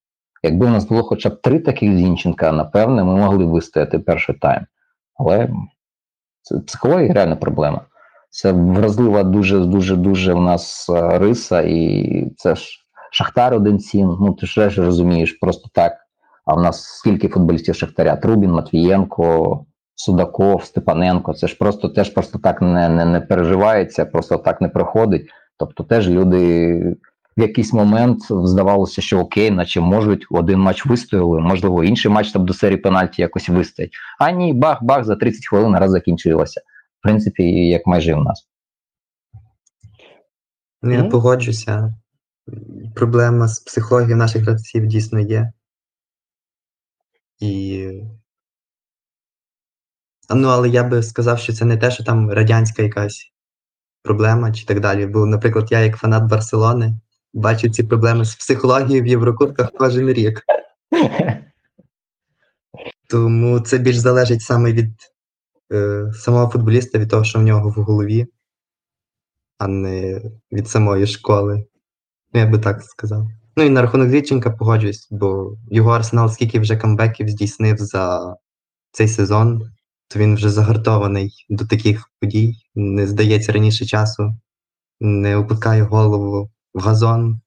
Якби в нас було хоча б три таких Зінченка, напевне, ми могли вистояти перший тайм. Але психологія реальна проблема. Це вразлива дуже-дуже-дуже в нас риса, і це ж Шахтар один сім, ну ти ж розумієш, просто так. А в нас скільки футболістів Шахтаря? Трубін, Матвієнко, Судаков, Степаненко, це ж просто теж просто так не, не, не переживається, просто так не проходить. Тобто теж люди в якийсь момент здавалося, що окей, наче можуть, один матч вистояли, можливо, інший матч там до серії пенальті якось вистоять. А ні, бах-бах, за тридцять хвилин раз закінчилося. В принципі, як майже в нас. Ну, я погоджуся. Проблема з психологією наших гравців дійсно є. І... Ну, але я би сказав, що це не те, що там радянська якась проблема чи так далі. Бо, наприклад, я як фанат Барселони бачу ці проблеми з психологією в Єврокубках кожен рік. Тому це більш залежить саме від е, самого футболіста, від того, що в нього в голові, а не від самої школи. Ну, я би так сказав. Ну і на рахунок Зінченка погоджуюсь, бо його Арсенал скільки вже камбеків здійснив за цей сезон, то він вже загартований до таких подій, не здається раніше часу, не опускає голову в газон,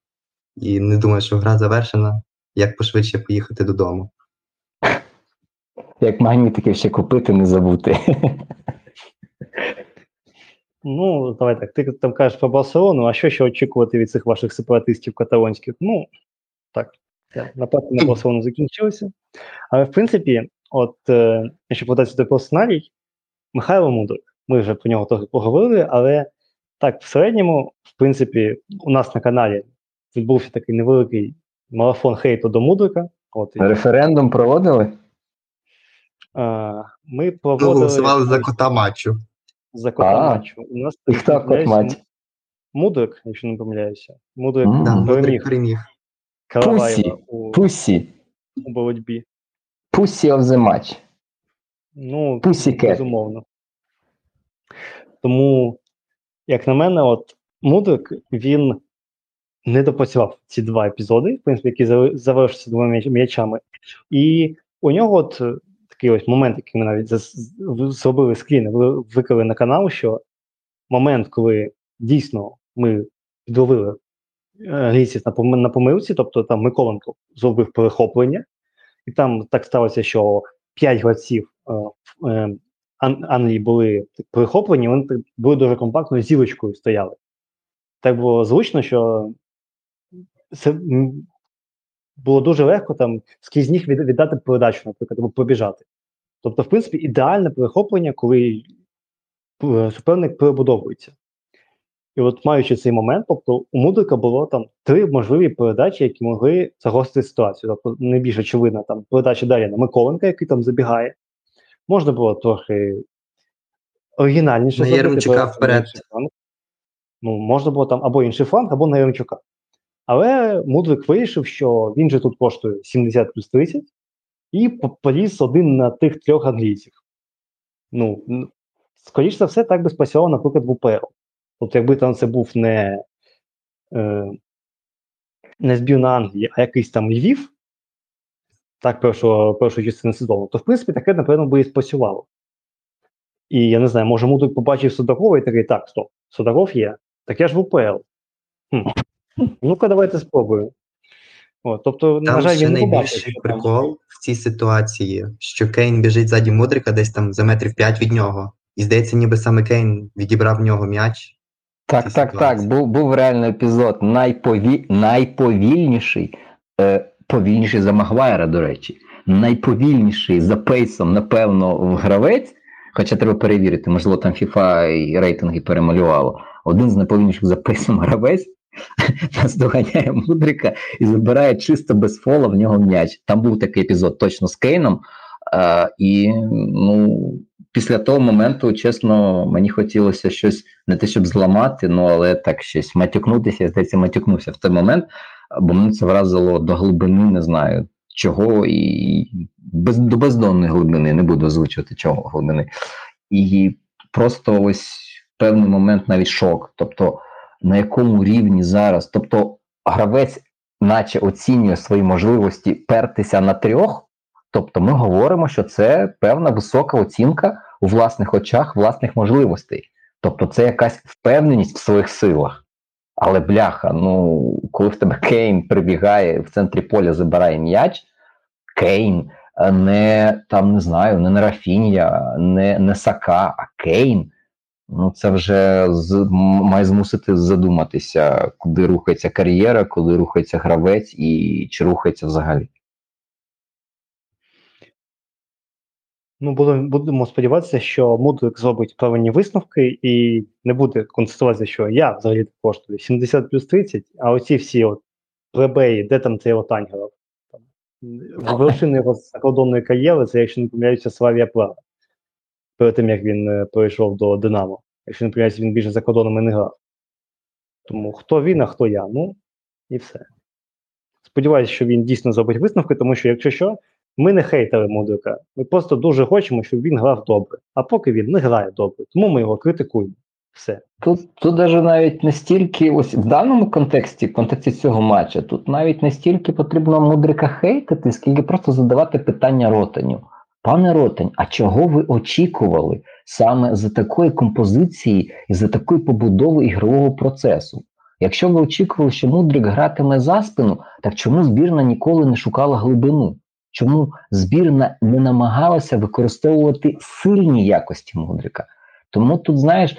і не думаю, що гра завершена, як пошвидше поїхати додому. Як магнітики ще купити, не забути. Ну, давай так, ти там кажеш про Барселону, а що ще очікувати від цих ваших сепаратистів каталонських? Ну, так, напад на Барселону закінчився. Але, в принципі, от, якщо податися до персоналій, Михайло Мудрик, ми вже про нього трохи поговорили, але так, в середньому, в принципі, у нас на каналі відбувся такий невеликий марафон хейту до Мудрика. От, референдум і... проводили? А, ми проводили... Ми голосували за кота матчу. За кота а, матчу. У нас і хто кот матч? Мудрик, якщо не помиляюся. Мудрик mm-hmm. переміг. Да, Караваєва у... у боротьбі. Pussy of the match. Ну, Pussycat. Безумовно. Тому... Як на мене, от Мудрик, він не допрацював ці два епізоди, в принципі, які завершилися двома м'ячами. І у нього от такий ось момент, який ми навіть зробили скрін, виклали на канал, що момент, коли дійсно ми підловили англійців на, на помилці, тобто там Миколенко зробив перехоплення, і там так сталося, що п'ять гравців е, е, Англії були перехоплені, вони були дуже компактно, зілочкою стояли. Так було зручно, що це було дуже легко там скрізь них віддати передачу, наприклад, або пробіжати. Тобто, в принципі, ідеальне перехоплення, коли суперник перебудовується. І от маючи цей момент, тобто у Мудрика було там три можливі передачі, які могли загострити ситуацію. Тобто найбільш очевидна там передача далі на Миколенка, який там забігає. Можна було трохи оригінальніше. На Яремчука вперед. Ну, можна було там або інший фланг, або на Яремчука. Але Мудрик вирішив, що він же тут коштує сімдесят плюс тридцять, і поліз один на тих трьох англійців. Ну, скоріше за все, так би спасало, наприклад, в УПЛ. Тобто, якби там це був не, е, не збір на Англії, а якийсь там Львів, так, першого, першої частини сезону, то, в принципі, таке, напевно, би і спрацювало. І, я не знаю, може, Мудрик побачив Судакова і такий, так, стоп, Судаков є, так я ж в УПЛ. Хм. Ну-ка, давайте спробуємо. О, тобто, там на жаль, ще найбільший прикол в цій ситуації, що Кейн біжить ззаді Мудрика десь там за метрів п'ять від нього. І здається, ніби саме Кейн відібрав в нього м'яч. Так, так, ситуації. Так. Був, був реальний епізод. Найпові... Найповільніший, е, повільніший за Магвайра, до речі. Найповільніший за пейсом, напевно, в гравець. Хоча треба перевірити, можливо, там FIFA і рейтинги перемалювало. Один з найповільніших за пейсом гравець нас доганяє Мудрика і забирає чисто без фола в нього м'яч. Там був такий епізод точно з Кейном. А, і, ну, після того моменту, чесно, мені хотілося щось, не те, щоб зламати, ну, але так щось матюкнутися. Я, здається, матюкнувся в той момент, бо мене це вразило до глибини, не знаю, чого, і без, до бездонної глибини, не буду озвучувати чого глибини. І просто ось в певний момент навіть шок, тобто на якому рівні зараз, тобто гравець наче оцінює свої можливості пертися на трьох, тобто ми говоримо, що це певна висока оцінка у власних очах, власних можливостей. Тобто це якась впевненість в своїх силах. Але бляха, ну, коли в тебе Кейн прибігає, в центрі поля забирає м'яч, Кейн, не, там, не знаю, не Рафінія, не, не Сака, а Кейн, ну, це вже з, має змусити задуматися, куди рухається кар'єра, куди рухається гравець і чи рухається взагалі. Ну, будемо сподіватися, що Мудрик зробить правильні висновки і не буде констатувати, що я взагалі коштую сімдесят плюс тридцять, а оці всі от плебеї, де там цей Лотангелов? Вершини його закордонної кар'єри, це, якщо не помиляюся, Славія Прага. Перед тим, як він перейшов до Динамо. Якщо не помиляюся, він більше за кордонами не грав. Тому хто він, а хто я. Ну, і все. Сподіваюся, що він дійсно зробить висновки, тому що, якщо що, ми не хейтери Мудрика, ми просто дуже хочемо, щоб він грав добре. А поки він не грає добре, тому ми його критикуємо. Все. Тут, тут навіть не стільки, ось в даному контексті, в контексті цього матча, тут навіть не стільки потрібно Мудрика хейтити, скільки просто задавати питання Ротаню. Пане Ротань, а чого ви очікували саме за такої композиції і за такої побудови ігрового процесу? Якщо ви очікували, що Мудрик гратиме за спину, так чому збірна ніколи не шукала глибину? Чому збірна не намагалася використовувати сильні якості Мудрика? Тому тут, знаєш,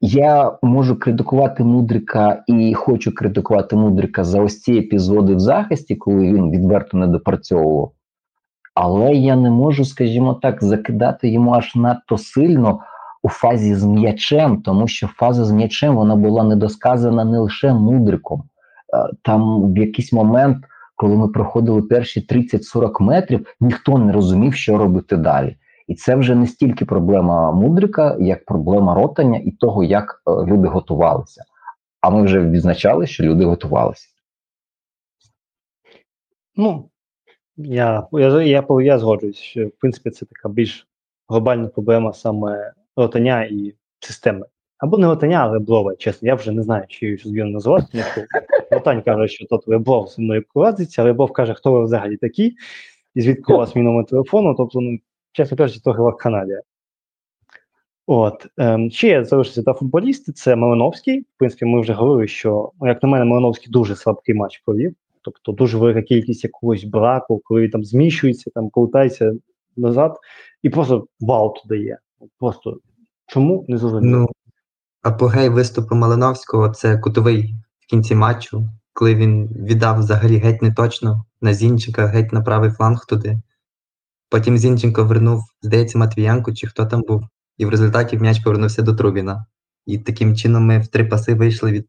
я можу критикувати Мудрика і хочу критикувати Мудрика за ось ці епізоди в захисті, коли він відверто недопрацьовував. Але я не можу, скажімо так, закидати йому аж надто сильно у фазі з м'ячем, тому що фаза з м'ячем, вона була недосказана не лише Мудриком. Там в якийсь момент, коли ми проходили перші тридцять-сорок метрів, ніхто не розумів, що робити далі. І це вже не стільки проблема Мудрика, як проблема Ротаня і того, як люди готувалися. А ми вже відзначали, що люди готувалися. Ну, я, я, я, я згоджуюсь, що, в принципі, це така більш глобальна проблема саме Ротаня і системи. Або не Ротаня, а Реброва, чесно, я вже не знаю, чи він назвав. Ротань каже, що тут Ребров зі мною куразиться, Ребров каже, хто ви взагалі такі, і звідки у вас мій номер телефону, тобто, ну, чесно кажучи, трохи вакханалія. От ем, ще залишився та футболісти. Це Малиновський. В принципі, ми вже говорили, що, як на мене, Малиновський дуже слабкий матч провів. Тобто дуже велика кількість якогось браку, коли він там зміщується, там повертається назад, і просто вал туди є. Просто чому не зрозуміло. Ну, апогей виступу Малиновського – це кутовий в кінці матчу, коли він віддав взагалі геть не точно на Зінченка, геть на правий фланг туди. Потім Зінченко вернув, здається, Матвієнко чи хто там був, і в результаті м'яч повернувся до Трубіна. І таким чином ми в три паси вийшли від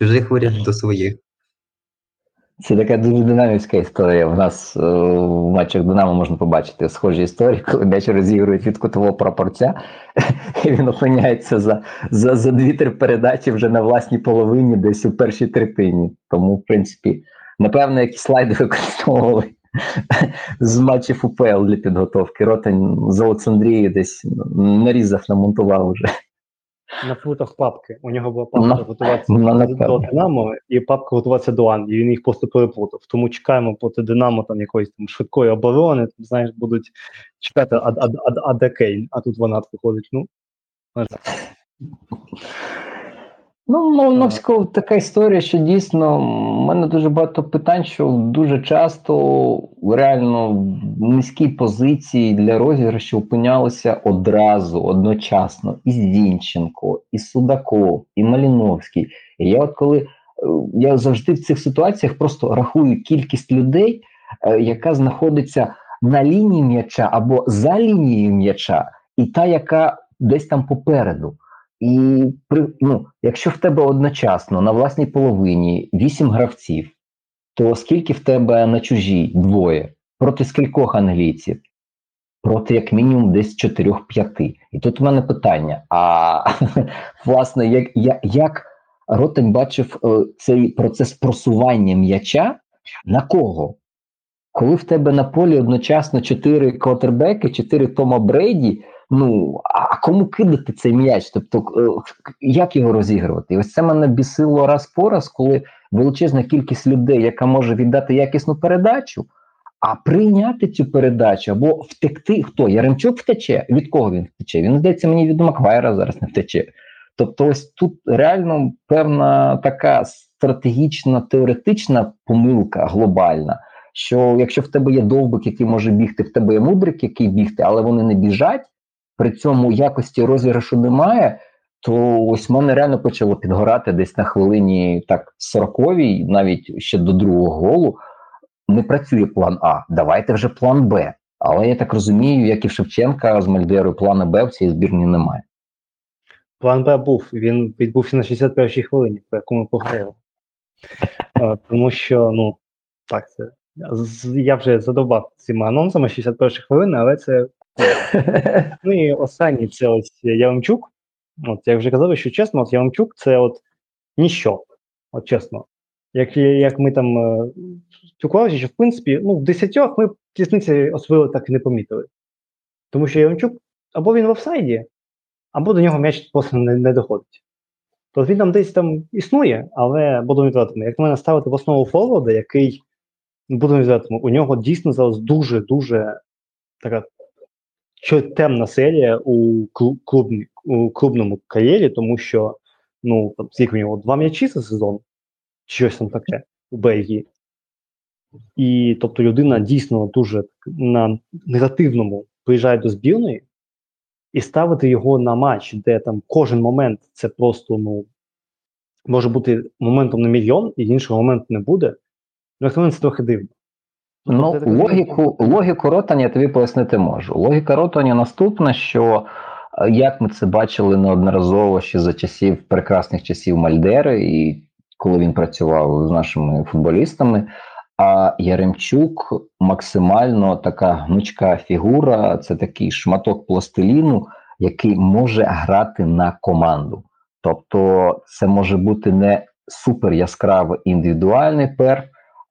чужих воріт до своїх. Це така дуже динамівська історія. В нас в матчах Динамо можна побачити схожі історії, коли м'яч розігрують від кутового прапорця, і він опиняється за, за, за дві-три передачі вже на власній половині, десь у першій третині. Тому, в принципі, напевно, якісь слайди використовували з матчів УПЛ для підготовки. Ротань з Олександрії десь нарізав, намонтував уже. На плутах папки. У нього була папка no, готуватися no, до Динамо і папка готуватися до Англії. Він їх просто переплутав. Тому чекаємо проти Динамо там якоїсь там швидкої оборони. Там, знаєш, будуть чекати а, а, а, а де Кейн, а тут вона виходить. Ну, ну Малиновського така історія, що дійсно в мене дуже багато питань, що дуже часто реально в низькій позиції для розіграшу опинялися одразу, одночасно і Зінченко, і Судаков, і Малиновський. І я от коли, я завжди в цих ситуаціях просто рахую кількість людей, яка знаходиться на лінії м'яча або за лінією м'яча, і та, яка десь там попереду. І при, ну, якщо в тебе одночасно на власній половині вісім гравців, то скільки в тебе на чужій двоє? Проти скількох англійців? Проти як мінімум десь чотирьох-п'яти. І тут у мене питання, а власне, як, як, як Ротань бачив е, цей процес просування м'яча, на кого? Коли в тебе на полі одночасно чотири квотербеки, чотири Тома Брейді, ну, а кому кидати цей м'яч? Тобто, як його розігрувати? І ось це мене бісило раз по раз, коли величезна кількість людей, яка може віддати якісну передачу, а прийняти цю передачу, або втекти, хто? Яремчук втече? Від кого він втече? Він, здається, мені від Маквайра зараз не втече. Тобто, ось тут реально певна така стратегічна, теоретична помилка глобальна, що якщо в тебе є Довбик, який може бігти, в тебе є Мудрик, який бігти, але вони не біжать, при цьому якості розіграшу немає, то ось мене реально почало підгорати десь на хвилині так сороковій, навіть ще до другого голу. Не працює план А, давайте вже план Б. Але я так розумію, як і в Шевченка з Мальдерою, плана Б в цій збірні немає. План Б був, він відбувся на шістдесят першій хвилині, по якому пограли. Тому що, ну, так, це я вже задовбав цими анонсами шістдесят першої хвилини, але це... Ну і останній це ось Яремчук. От я вже казав, що чесно, от Яремчук це от ніщо. От чесно. Як, як ми там спілкувалися, що в принципі, ну, в десятьох ми тісниці особливо так і не помітили. Тому що Яремчук або він в офсайді, або до нього м'яч просто не, не доходить. Тобто він там десь там існує, але будемо відвертими. Як на мене, ставити в основу форварда, який, будемо відвертими, у нього дійсно зараз дуже-дуже така що темна серія у, клубні, у клубному кар'єрі, тому що, ну, там, скільки в нього, два м'ячі за сезон, щось там таке, у Бельгії. І, тобто, людина дійсно дуже на негативному приїжджає до збірної, і ставити його на матч, де там кожен момент, це просто, ну, може бути моментом на мільйон, і іншого моменту не буде, ну, як на мене, це трохи дивно. Ну, логіку, логіку Ротані я тобі пояснити можу. Логіка Ротані наступна, що, як ми це бачили неодноразово ще за часів, прекрасних часів Мальдери, і коли він працював з нашими футболістами, а Яремчук максимально така гнучка фігура, це такий шматок пластиліну, який може грати на команду. Тобто це може бути не супер яскравий індивідуальний перф,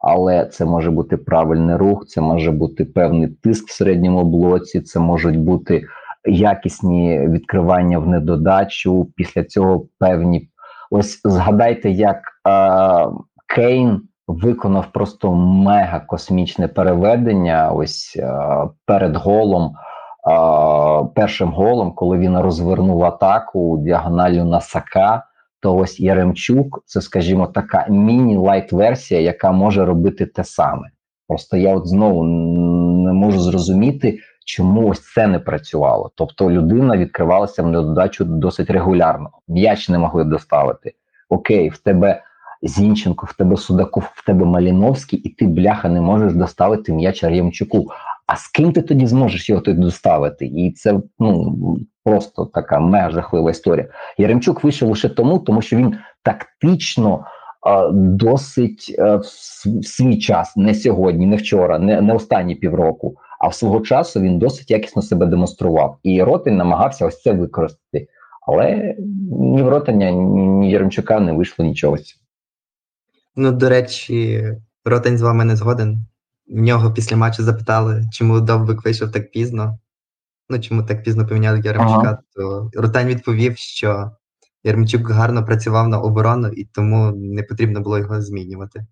але це може бути правильний рух, це може бути певний тиск в середньому блоці, це можуть бути якісні відкривання в недодачу, після цього певні... Ось згадайте, як е- Кейн виконав просто мега-космічне переведення, ось е- перед голом першим голом, коли він розвернув атаку діагонально на Сака, то ось Яремчук – це, скажімо, така міні-лайт-версія, яка може робити те саме. Просто я от знову не можу зрозуміти, чому ось це не працювало. Тобто людина відкривалася в недодачу досить регулярно. М'яч не могли доставити. Окей, в тебе Зінченко, в тебе Судаков, в тебе Малиновський, і ти, бляха, не можеш доставити м'яч Яремчуку. А з ким ти тоді зможеш його тоді доставити? І це, ну, просто така мега жахлива історія. Яремчук вийшов лише тому, тому що він тактично е, досить е, в свій час, не сьогодні, не вчора, не, не останні півроку, а в свого часу він досить якісно себе демонстрував. І Ротень намагався ось це використати. Але ні в Ротеня, ні в Яремчука не вийшло нічого. Ну, до речі, Ротень з вами не згоден. В нього після матчу запитали, чому Довбик вийшов так пізно. Ну, чому так пізно поміняли Яремчука. Ага. То Ротань відповів, що Яремчук гарно працював на оборону, і тому не потрібно було його змінювати.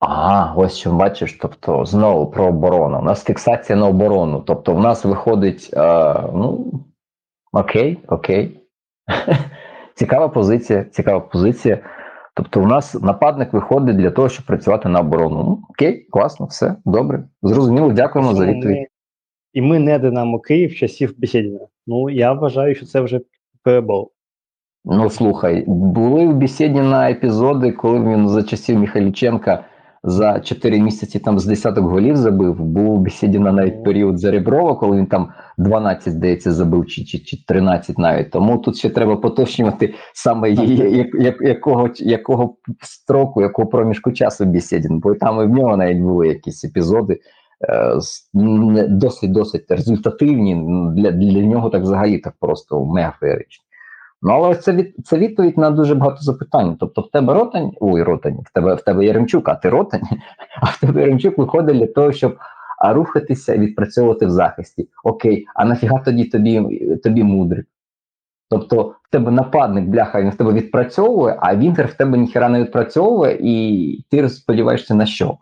Ага, ось що бачиш, тобто, знову про оборону. У нас фіксація на оборону. Тобто, в нас виходить, е, ну, окей, окей. Цікава позиція, цікава позиція. Тобто у нас нападник виходить для того, щоб працювати на оборону. Ну, окей, класно, все, добре. Зрозуміло, дякуємо і за відповідь. І ми не Динамо Київ часів Бєсєдіна. Ну, я вважаю, що це вже перебор. Ну, слухай, були у Бєсєдіна епізоди, коли він за часів Міхаліченка за чотири місяці там з десяток голів забив. Був у Бєсєдіна навіть період за Реброва, коли він там дванадцять, здається, забив, чи, чи, чи тринадцять навіть. Тому тут ще треба поточнювати саме я, я, якого, якого строку, якого проміжку часу Бєсєдін. Бо там і в нього навіть були якісь епізоди е, досить-досить результативні. Для, для нього так взагалі так просто мега феєричні. Ну, але це, від, це відповідь на дуже багато запитань. Тобто в тебе Ротань, ой, Ротань, в тебе, в тебе Яремчук, а ти Ротань, а в тебе Яремчук виходить для того, щоб рухатися і відпрацьовувати в захисті. Окей, а нафіга тоді тобі, тобі Мудрик? Тобто в тебе нападник, бляха, він в тебе відпрацьовує, а Вінгер в тебе ніхера не відпрацьовує, і ти сподіваєшся на що?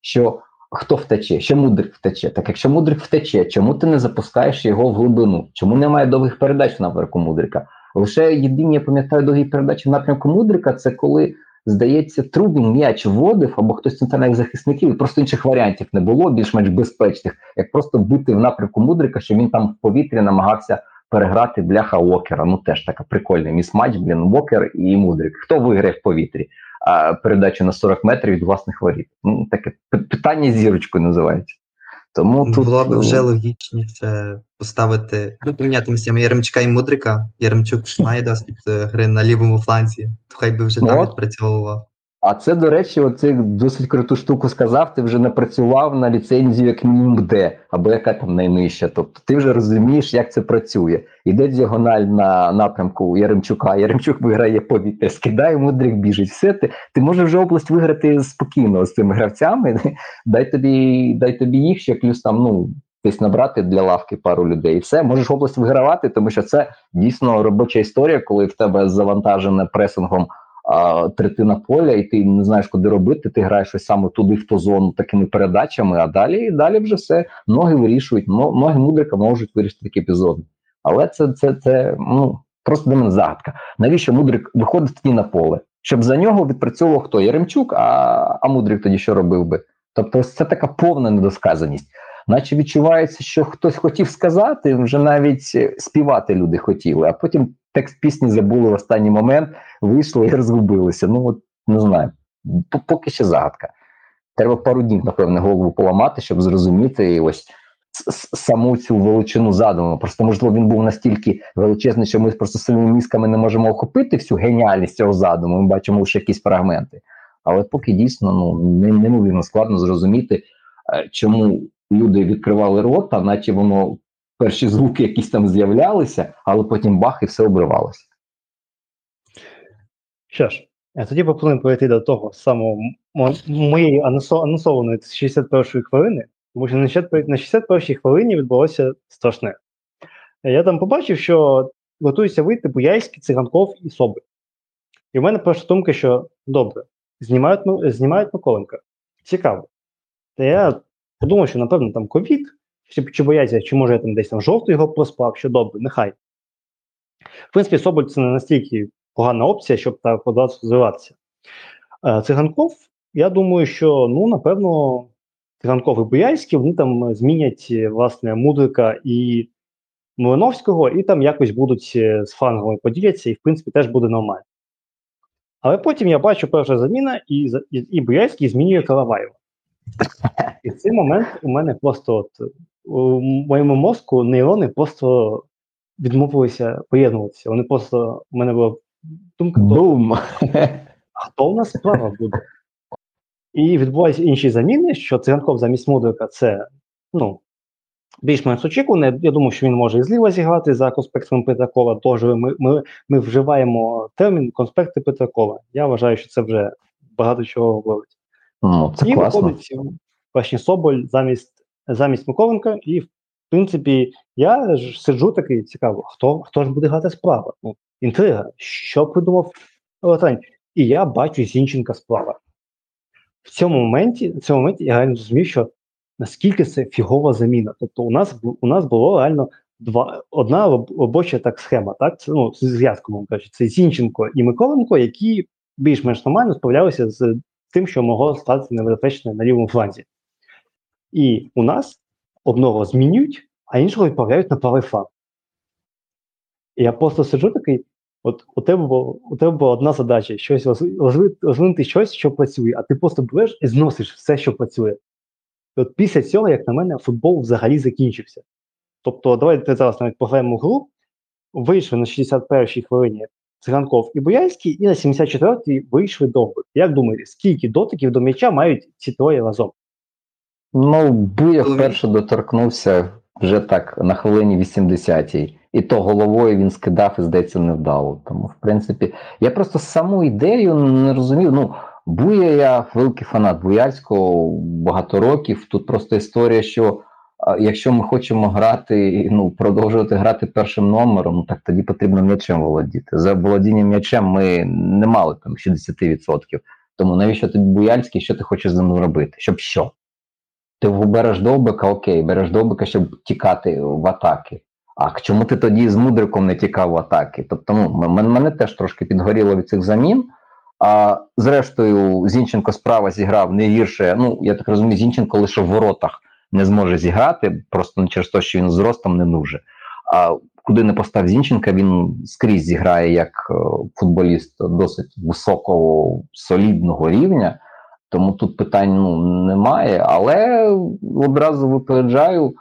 Що хто втече? Що Мудрик втече? Так якщо Мудрик втече, чому ти не запускаєш його в глибину? Чому немає довгих передач в напрямку Мудрика? Лише єдині, я пам'ятаю, довгі передачі в напрямку Мудрика, це коли, здається, Трубін м'яч вводив, або хтось з центральних захисників, і просто інших варіантів не було, більш-менш безпечних, як просто бити в напрямку Мудрика, що він там в повітрі намагався переграти бляха Уокера. Ну теж така прикольна міс-матч, блін, Уокер і Мудрик. Хто виграє в повітрі а, передачу на сорок метрів від власних воріт? Ну, таке питання зірочкою називається. Тому тут було б вже логічніше поставити, ну, поміняти місцями Яремчука і Мудрика. Яремчук має досвід гри на лівому фланці, то хай би вже О. там відпрацьовував. А це, до речі, оце досить круту штуку сказав, ти вже напрацював на ліцензію як мінімум Д, або яка там найнижча. Тобто ти вже розумієш, як це працює. Іде діагональ на напрямку Яремчука, Яремчук виграє повітря, скидає, Мудрик біжить. Все, ти, ти можеш вже область виграти спокійно з цими гравцями, дай тобі, дай тобі їх, ще плюс там, ну, десь набрати для лавки пару людей. І все, можеш область вигравати, тому що це дійсно робоча історія, коли в тебе завантажена пресингом третина поля, і ти не знаєш, куди робити, ти граєш щось саме туди в ту зону такими передачами, а далі, далі вже все, ноги вирішують, ноги Мудрика можуть вирішити такі епізоди. Але це, це, це ну, просто для мене загадка. Навіщо Мудрик виходить тоді на поле? Щоб за нього відпрацьовував хто? Яремчук, а, а Мудрик тоді що робив би? Тобто ось це така повна недосказаність. Наче відчувається, що хтось хотів сказати, вже навіть співати люди хотіли, а потім текст пісні забули в останній момент, вийшли і розгубилися. Ну, от, не знаю, поки ще загадка. Треба пару днів, напевне, голову поламати, щоб зрозуміти ось саму цю величину задуму. Просто, можливо, він був настільки величезний, що ми просто своїми мізками не можемо охопити всю геніальність цього задуму, ми бачимо лише якісь фрагменти. Але поки дійсно, ну, немовірно складно зрозуміти, чому люди відкривали рота, наче воно перші звуки якісь там з'являлися, але потім бах, і все обривалося. Що ж, я тоді пропоную перейти до того самого моєї анонсованої шістдесят першої хвилини, тому що на шістдесят першій хвилині відбулося страшне. Я там побачив, що готуються вийти Буяльський, Циганков і Соболь. І в мене перша думка, що добре, знімають, знімають Миколенка. Цікаво. Та я подумав, що, напевно, там ковід, Чи, чи бояться, чи може я там десь там жовтий його проспав, що добре, нехай. В принципі, Соболь це не настільки погана опція, щоб так одразу розвиватися. Циганков, я думаю, що, ну, напевно, Циганков і Буяльський, вони там змінять, власне, Мудрика і Малиновського, і там якось будуть з флангами поділяться, і, в принципі, теж буде нормально. Але потім я бачу перша заміна, і, і, і Буяльський змінює Караваєва. І в цей момент у мене просто, от, у моєму мозку нейрони просто відмовилися поєднуватися. Вони просто, у мене була думка, Бум. Хто в нас справа буде? І відбуваються інші заміни, що Циганков замість Мудрика це, ну, більш-менш очікуване. Я думаю, що він може і зліва зіграти за конспектом Петракова. Тож ми, ми, ми вживаємо термін конспекти Петракова. Я вважаю, що це вже багато чого говорить. Ну, це і класно. Виходить власне Соболь замість, замість Миколенка. І, в принципі, я ж сиджу такий, цікаво, хто, хто ж буде грати справа? Ну, інтрига. Що придумав Латань? І я бачу Зінченка справа. В цьому моменті, в цьому моменті я реально зрозумів, що наскільки це фігова заміна. Тобто у нас, у нас було реально два, одна робоча так, схема, так? Це, ну, зв'язком, кажучи, це Зінченко і Миколенко, які більш-менш нормально справлялися з тим, що могло стати небезпечно на лівому фланзі. І у нас одного змінюють, а іншого відправляють на правий фланг. І я просто сиджу такий, от у тебе, було, у тебе була одна задача, щось розвинути щось, що працює, а ти просто береш і зносиш все, що працює. І от після цього, як на мене, футбол взагалі закінчився. Тобто, давайте зараз навіть пограємо гру, вийшли на шістдесят першій хвилині Циганков і Буяльський, і на сімдесят четвертій вийшли Довбик. Як думаєте, скільки дотиків до м'яча мають ці троє разом? Ну, Буя вперше доторкнувся вже так на хвилині вісімдесятій. І то головою він скидав і, здається, невдало. Тому, в принципі, я просто саму ідею не розумів. Ну, Буя, я великий фанат Буяльського, багато років. Тут просто історія, що якщо ми хочемо грати, ну, продовжувати грати першим номером, так тоді потрібно м'ячем володіти. За володінням м'ячем ми не мали там шістдесят відсотків. Тому навіщо тобі Буяльський, що ти хочеш з ним робити? Щоб що? Ти береш Довбика, окей, береш Довбика, щоб тікати в атаки. А чому ти тоді з Мудриком не тікав в атаки? Тобто, ну, мене теж трошки підгоріло від цих замін. А зрештою, Зінченко справа зіграв не гірше. Ну, я так розумію, Зінченко лише в воротах не зможе зіграти, просто через те, що він з ростом не дуже. А куди не постав Зінченка, він скрізь зіграє як футболіст досить високого, солідного рівня. Тому тут питань, ну, немає. Але одразу випереджаю,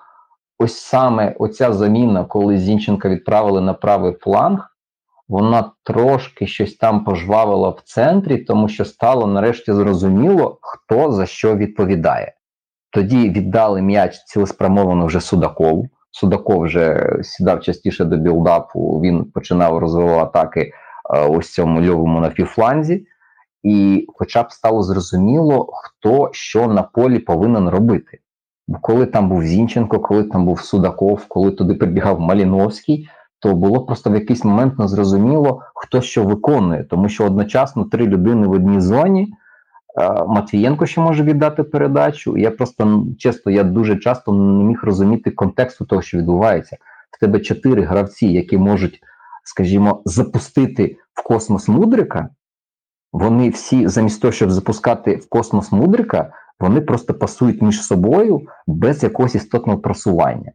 ось саме оця заміна, коли Зінченка відправили на правий фланг, вона трошки щось там пожвавила в центрі, тому що стало нарешті зрозуміло, хто за що відповідає. Тоді віддали м'яч цілеспрямовано вже Судакову. Судаков вже сідав частіше до білдапу, він починав розвивати атаки ось цьому льовому напівфланзі. І хоча б стало зрозуміло, хто що на полі повинен робити. Коли там був Зінченко, коли там був Судаков, коли туди прибігав Малиновський, то було просто в якийсь момент незрозуміло, хто що виконує. Тому що одночасно три людини в одній зоні, Матвієнко ще може віддати передачу. Я просто, чесно, я дуже часто не міг розуміти контексту того, що відбувається. В тебе чотири гравці, які можуть, скажімо, запустити в космос Мудрика, вони всі, замість того, щоб запускати в космос Мудрика, вони просто пасують між собою без якогось істотного просування.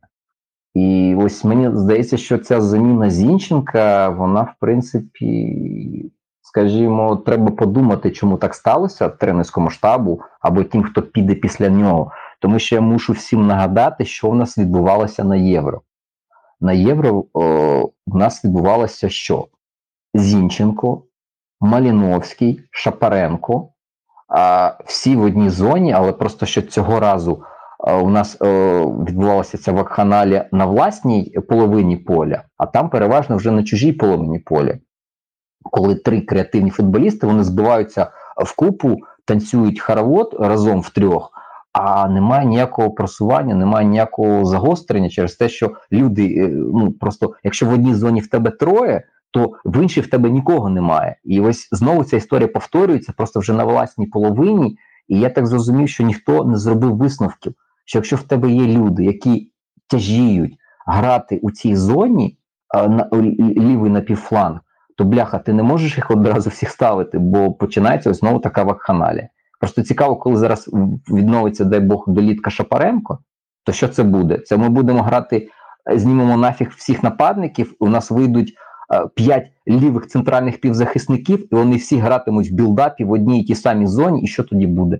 І ось мені здається, що ця заміна Зінченка, вона, в принципі, скажімо, треба подумати, чому так сталося тренерському штабу, або тим, хто піде після нього. Тому що я мушу всім нагадати, що в нас відбувалося на Євро. На Євро в нас відбувалося що? Зінченко, Малиновський, Шапаренко, а всі в одній зоні, але просто що цього разу а, у нас а, відбувалася ця вакханалія на власній половині поля, а там переважно вже на чужій половині поля. Коли три креативні футболісти, вони збиваються в купу, танцюють хоровод разом в трьох, а немає ніякого просування, немає ніякого загострення через те, що люди, ну просто, якщо в одній зоні в тебе троє, то в іншій в тебе нікого немає. І ось знову ця історія повторюється, просто вже на власній половині, і я так зрозумів, що ніхто не зробив висновків, що якщо в тебе є люди, які тяжіють грати у цій зоні, на лівий напівфланг, то, бляха, ти не можеш їх одразу всіх ставити, бо починається ось знову така вакханалія. Просто цікаво, коли зараз відновиться, дай Бог, долітка Шапаренко, то що це буде? Це ми будемо грати, знімемо нафіг всіх нападників, у нас вийдуть п'ять лівих центральних півзахисників, і вони всі гратимуть в білдапі в одній і тій самій зоні, і що тоді буде?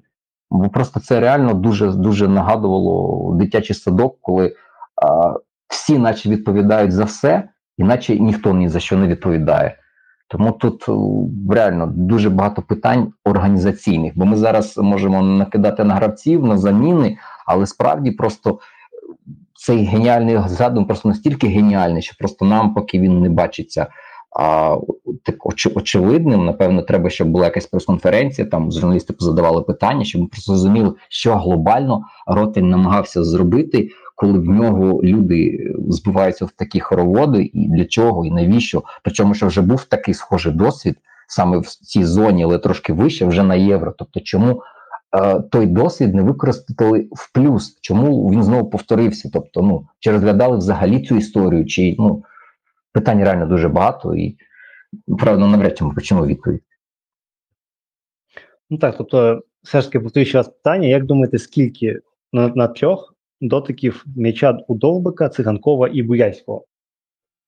Бо просто це реально дуже-дуже нагадувало дитячий садок, коли а, всі наче відповідають за все, і наче ніхто ні за що не відповідає. Тому тут реально дуже багато питань організаційних, бо ми зараз можемо накидати на гравців, на заміни, але справді просто цей геніальний задум просто настільки геніальний, що просто нам, поки він не бачиться а, так оч- очевидним, напевно, треба, щоб була якась прес-конференція, там журналісти позадавали питання, щоб ми просто зрозуміли, що глобально Ротень намагався зробити, коли в нього люди збиваються в такі хороводи, і для чого, і навіщо. Причому, що вже був такий схожий досвід, саме в цій зоні, але трошки вище, вже на Євро. Тобто, чому е, той досвід не використали в плюс? Чому він знову повторився? Тобто, ну, чи розглядали взагалі цю історію? Чи, ну, питань реально дуже багато, і, правда, навряд чи ми почнемо відповідь. Ну так, тобто, все ж таки, повторю ще раз питання. Як думаєте, скільки на, на трьох дотиків м'яча у Довбика, Циганкова і Буяльського?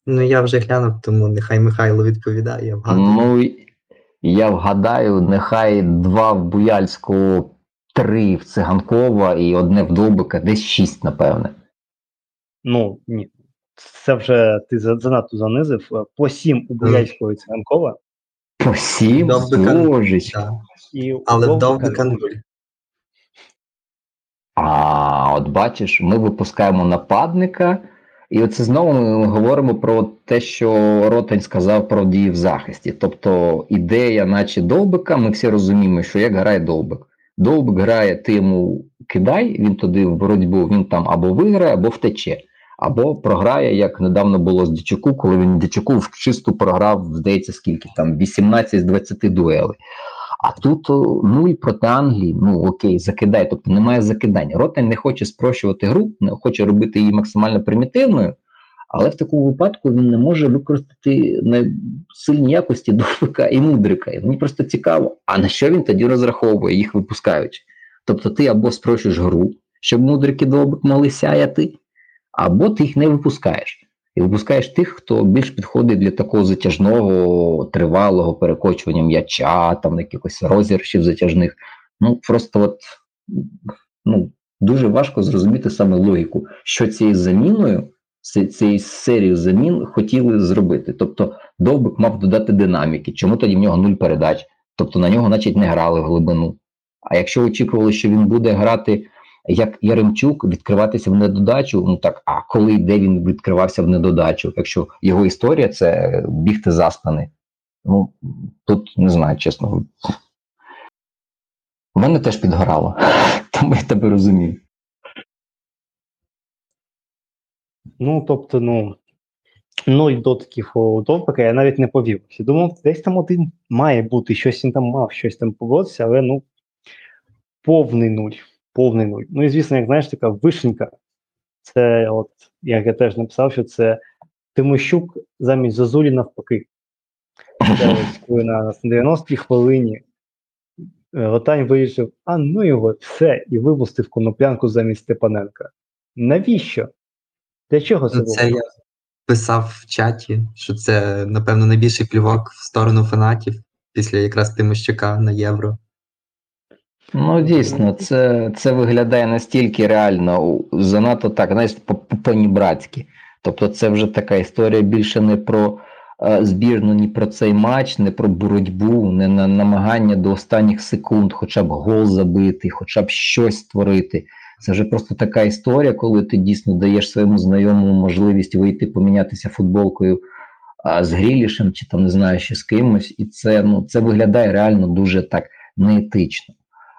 Ну, я вже глянув, тому нехай Михайло відповідає. Я ну, я вгадаю, нехай два в Буяльського, три в Циганкова і одне в Довбика, десь шість, напевне. Ну, ні. Це вже ти занадто занизив. По сім у Буяльського і Циганкова. По сім? Довбика. Але в Довбика нуль. А, от бачиш, ми випускаємо нападника, і оце знову ми говоримо про те, що Ротань сказав про дії в захисті. Тобто ідея, наче Довбика, ми всі розуміємо, що як грає Довбик. Довбик грає, ти йому кидай, він туди в боротьбу, він там або виграє, або втече, або програє, як недавно було з Дячуку, коли він Дячуку в чисту програв, здається, скільки там, вісімнадцять з двадцяти дуелей. А тут нуль проти Англії, ну окей, закидай, тобто немає закидання. Ротань не хоче спрощувати гру, не хоче робити її максимально примітивною, але в такому випадку він не може використати сильні якості Довбика і Мудрика. І мені просто цікаво, а на що він тоді розраховує, їх випускаючи? Тобто ти або спрощуєш гру, щоб Мудрик і Довбик могли сяяти, або ти їх не випускаєш. І випускаєш тих, хто більш підходить для такого затяжного, тривалого перекочування м'яча, там якихось розіграшів затяжних. Ну, просто от, ну, дуже важко зрозуміти саме логіку, що цією заміною, цією серією замін хотіли зробити. Тобто Довбик мав додати динаміки, чому тоді в нього нуль передач, тобто на нього, наче, не грали в глибину. А якщо очікували, що він буде грати як Яремчук, відкриватися в недодачу, ну так, а коли йде він відкривався в недодачу, якщо його історія – це бігти заспаний. Ну, тут, не знаю, чесно. В мене теж підгорало, тому я тебе розумію. Ну, тобто, ну, ноль дотиків у Довбика я навіть не повів. Я думав, десь там один має бути, щось він там мав, щось там поводиться, але, ну, повний нуль. Повний нуль. Ну і, звісно, як, знаєш, така вишенька, це, от, як я теж написав, що це Тимощук замість Зозулі навпаки. Це ось, коли на дев'яностій хвилині Ротань вирішив, а ну його, все, і випустив Коноплянку замість Степаненка. Навіщо? Для чого це було? Це я писав в чаті, що це, напевно, найбільший плювок в сторону фанатів після якраз Тимощука на Євро. Ну, дійсно, це, це виглядає настільки реально, занадто так, знаєш, по-нібратськи. Тобто це вже така історія більше не про е, збірну, ні про цей матч, не про боротьбу, не на намагання до останніх секунд хоча б гол забити, хоча б щось створити. Це вже просто така історія, коли ти дійсно даєш своєму знайомому можливість вийти помінятися футболкою е, з Грілішем, чи там, не знаю, ще з кимось, і це, ну, це виглядає реально дуже так неетично.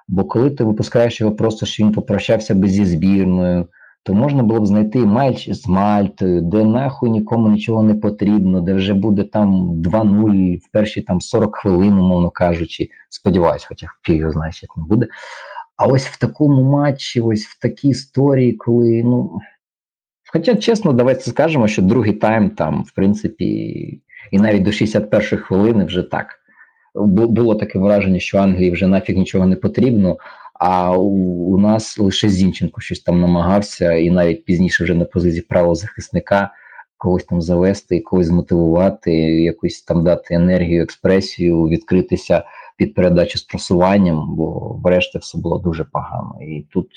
Бо коли ти випускаєш його просто, що він попрощався би зі збірною, то можна було б знайти матч з Мальтою, де нахуй нікому нічого не потрібно, де вже буде там два нуль в перші там сорок хвилин, умовно кажучи. Сподіваюсь, хоча фіг його знає, як не буде. А ось в такому матчі, ось в такій історії, коли, ну, Хоча, чесно, давайте скажемо, що другий тайм там, в принципі, і навіть до шістдесят першої хвилини вже так. Було таке враження, що Англії вже нафіг нічого не потрібно, а у, у нас лише Зінченко щось там намагався, і навіть пізніше вже на позиції правого захисника когось там завести, когось змотивувати, якусь там дати енергію, експресію, відкритися під передачу з просуванням, бо врешті все було дуже погано. І тут...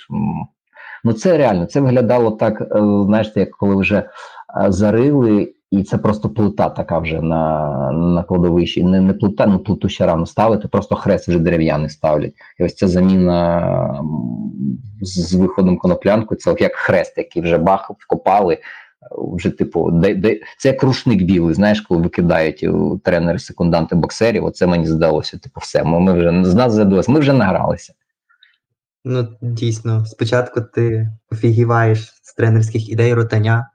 Ну це реально, це виглядало так, знаєте, як коли вже зарили, і це просто плита така вже на, на кладовищі. Не, не плита, ну плиту ще рано ставити, просто хрест вже дерев'яний ставлять. І ось ця заміна з виходом Коноплянку, це як хрест, який вже бах, вкопали. Вже типу, де, де... це як рушник білий, знаєш, коли викидають тренери-секунданти боксерів, оце мені здалося, типу, все, ми, ми вже, з нас задалося, ми вже награлися. Ну, дійсно, спочатку ти офігіваєш з тренерських ідей ротання,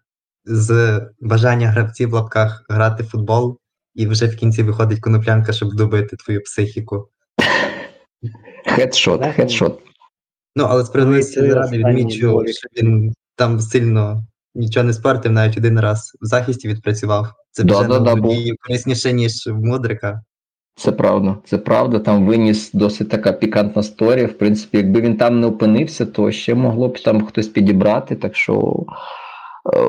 з бажання гравців в лапках грати в футбол, і вже в кінці виходить Коноплянка, щоб добити твою психіку. Хедшот, хедшот. Ну, але справедливості ради відмічу, що він там сильно нічого не спортив, навіть один раз в захисті відпрацював. Це вже було корисніше, ніж в Мудрика. Це правда, це правда, там виніс досить така пікантна сторія, в принципі, якби він там не опинився, то ще могло б там хтось підібрати, так що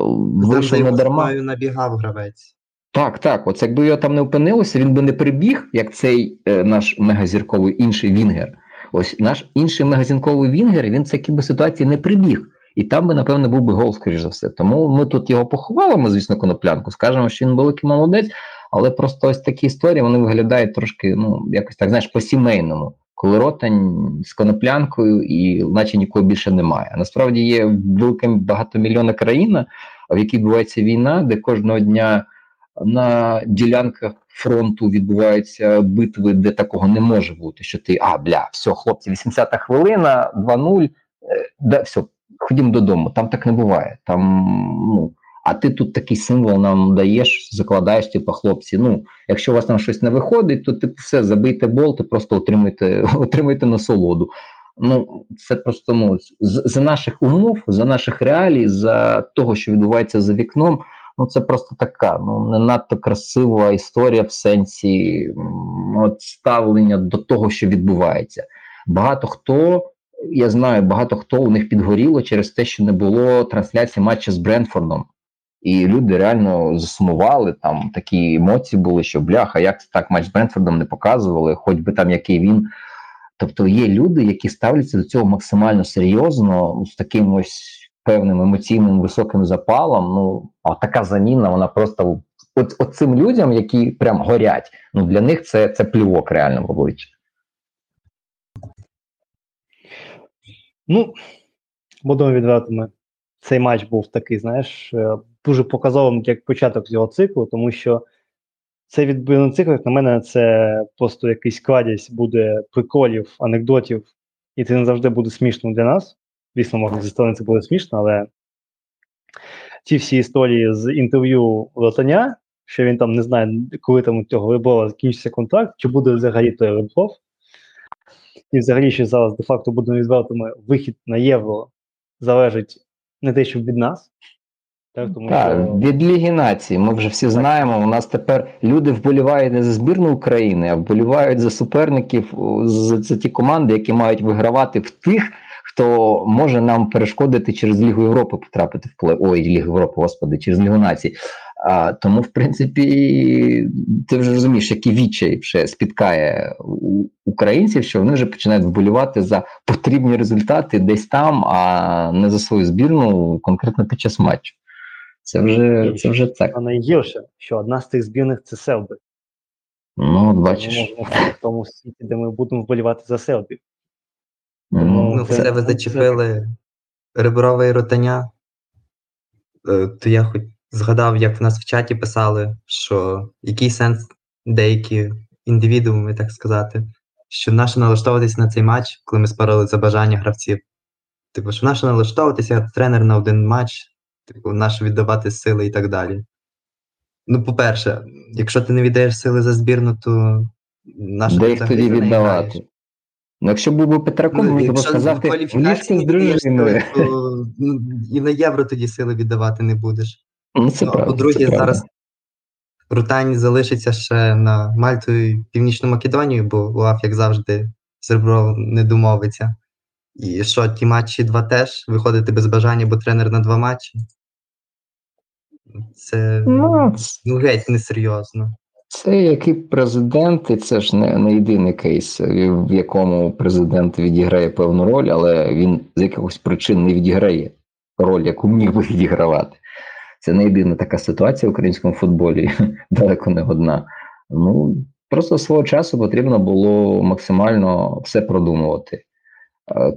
вийшло не дарма. Там набігав гравець. Так, так, оце якби його там не опинилося, він би не прибіг, як цей е, наш мегазірковий інший вінгер. Ось наш інший мегазірковий вінгер, він в такій би ситуації не прибіг. І там би, напевно, був би гол, скоріш за все. Тому ми тут його поховали, ми, звісно, Коноплянку, скажемо, що він великий молодець. Але просто ось такі історії, вони виглядають трошки, ну, якось так, знаєш, по-сімейному. Коли Ротань з Коноплянкою і наче нікого більше немає. А насправді є велика багатомільйонна країна, в якій відбувається війна, де кожного дня на ділянках фронту відбуваються битви, де такого не може бути, що ти, а, бля, все, хлопці, вісімдесята хвилина, два нуль, да, все, ходімо додому. Там так не буває, там, ну... А ти тут такий символ нам даєш, закладаєш, типу, хлопці, ну, якщо у вас там щось не виходить, то, типу, все, забийте болти, просто отримайте, отримайте насолоду. Ну, це просто, ну, з, за наших умов, за наших реалій, за того, що відбувається за вікном, ну, це просто така, ну, не надто красива історія в сенсі от, ставлення до того, що відбувається. Багато хто... Я знаю, багато хто у них підгоріло через те, що не було трансляції матчу з Брентфордом. І люди реально засумували, там такі емоції були, що бляха, як це так матч з Брентфордом не показували, хоч би там який він. Тобто є люди, які ставляться до цього максимально серйозно, з таким ось певним емоційним високим запалом. Ну, а така заміна, вона просто... От, от цим людям, які прям горять, ну для них це, це плювок реально в обличчя. Ну, будемо відвертими. Цей матч був такий, знаєш, дуже показовим як початок цього циклу, тому що цей відбірний цикл, як на мене, це просто якийсь кладість буде приколів, анекдотів, і це не завжди буде смішно для нас. Звісно, можна зі сторони це буде смішно, але ці всі історії з інтерв'ю Ротаня, що він там не знає, коли там у цього Реброва закінчиться контракт, чи буде взагалі той Ребров. І взагалі, що зараз де-факто будемо відвертими, вихід на євро залежить не те, що від нас. Так, тому так що... від Ліги Націй. Ми вже всі так знаємо, у нас тепер люди вболівають не за збірну України, а вболівають за суперників, за, за ті команди, які мають вигравати в тих, хто може нам перешкодити через Лігу Європи потрапити в плей. Ой, Лігу Європи, господи, через Лігу Націй. А, тому, в принципі, ти вже розумієш, які відчай вже спіткає українців, що вони вже починають вболівати за потрібні результати десь там, а не за свою збірну конкретно під час матчу. Це вже, це вже так. А найгірше, що одна з тих збірних – це Селбі. Ну, от бачиш. В тому світі, де ми будемо вболівати за Селбі. Ну, ну все ви зачепили Реброва і Ротаня. То я хоч згадав, як в нас в чаті писали, що який сенс деякі індивідууми, так сказати, що наше налаштовуватися на цей матч, коли ми спорили за бажання гравців. Типу, що наше налаштовуватися як тренер на один матч, типу, наше віддавати сили і так далі. Ну, по-перше, якщо ти не віддаєш сили за збірну, то наше... Де їх тоді віддавати? Ну, якщо був би Петраков, ну, можна сказати, в ліжку з дружиною. То, ну, і на євро тоді сили віддавати не будеш. Ну, це ну, правда, по-друге, це зараз правда. Рутань залишиться ще на Мальту і Північну Македонію, бо УАФ, як завжди, з Ребров не домовиться. І що, ті матчі два теж? Виходити без бажання, бо тренер на два матчі? Це, ну, ну геть несерйозно. Це який президент, і це ж не, не єдиний кейс, в якому президент відіграє певну роль, але він з якихось причин не відіграє роль, яку міг би відігравати. Це не єдина така ситуація в українському футболі, далеко не одна. Ну, просто свого часу потрібно було максимально все продумувати.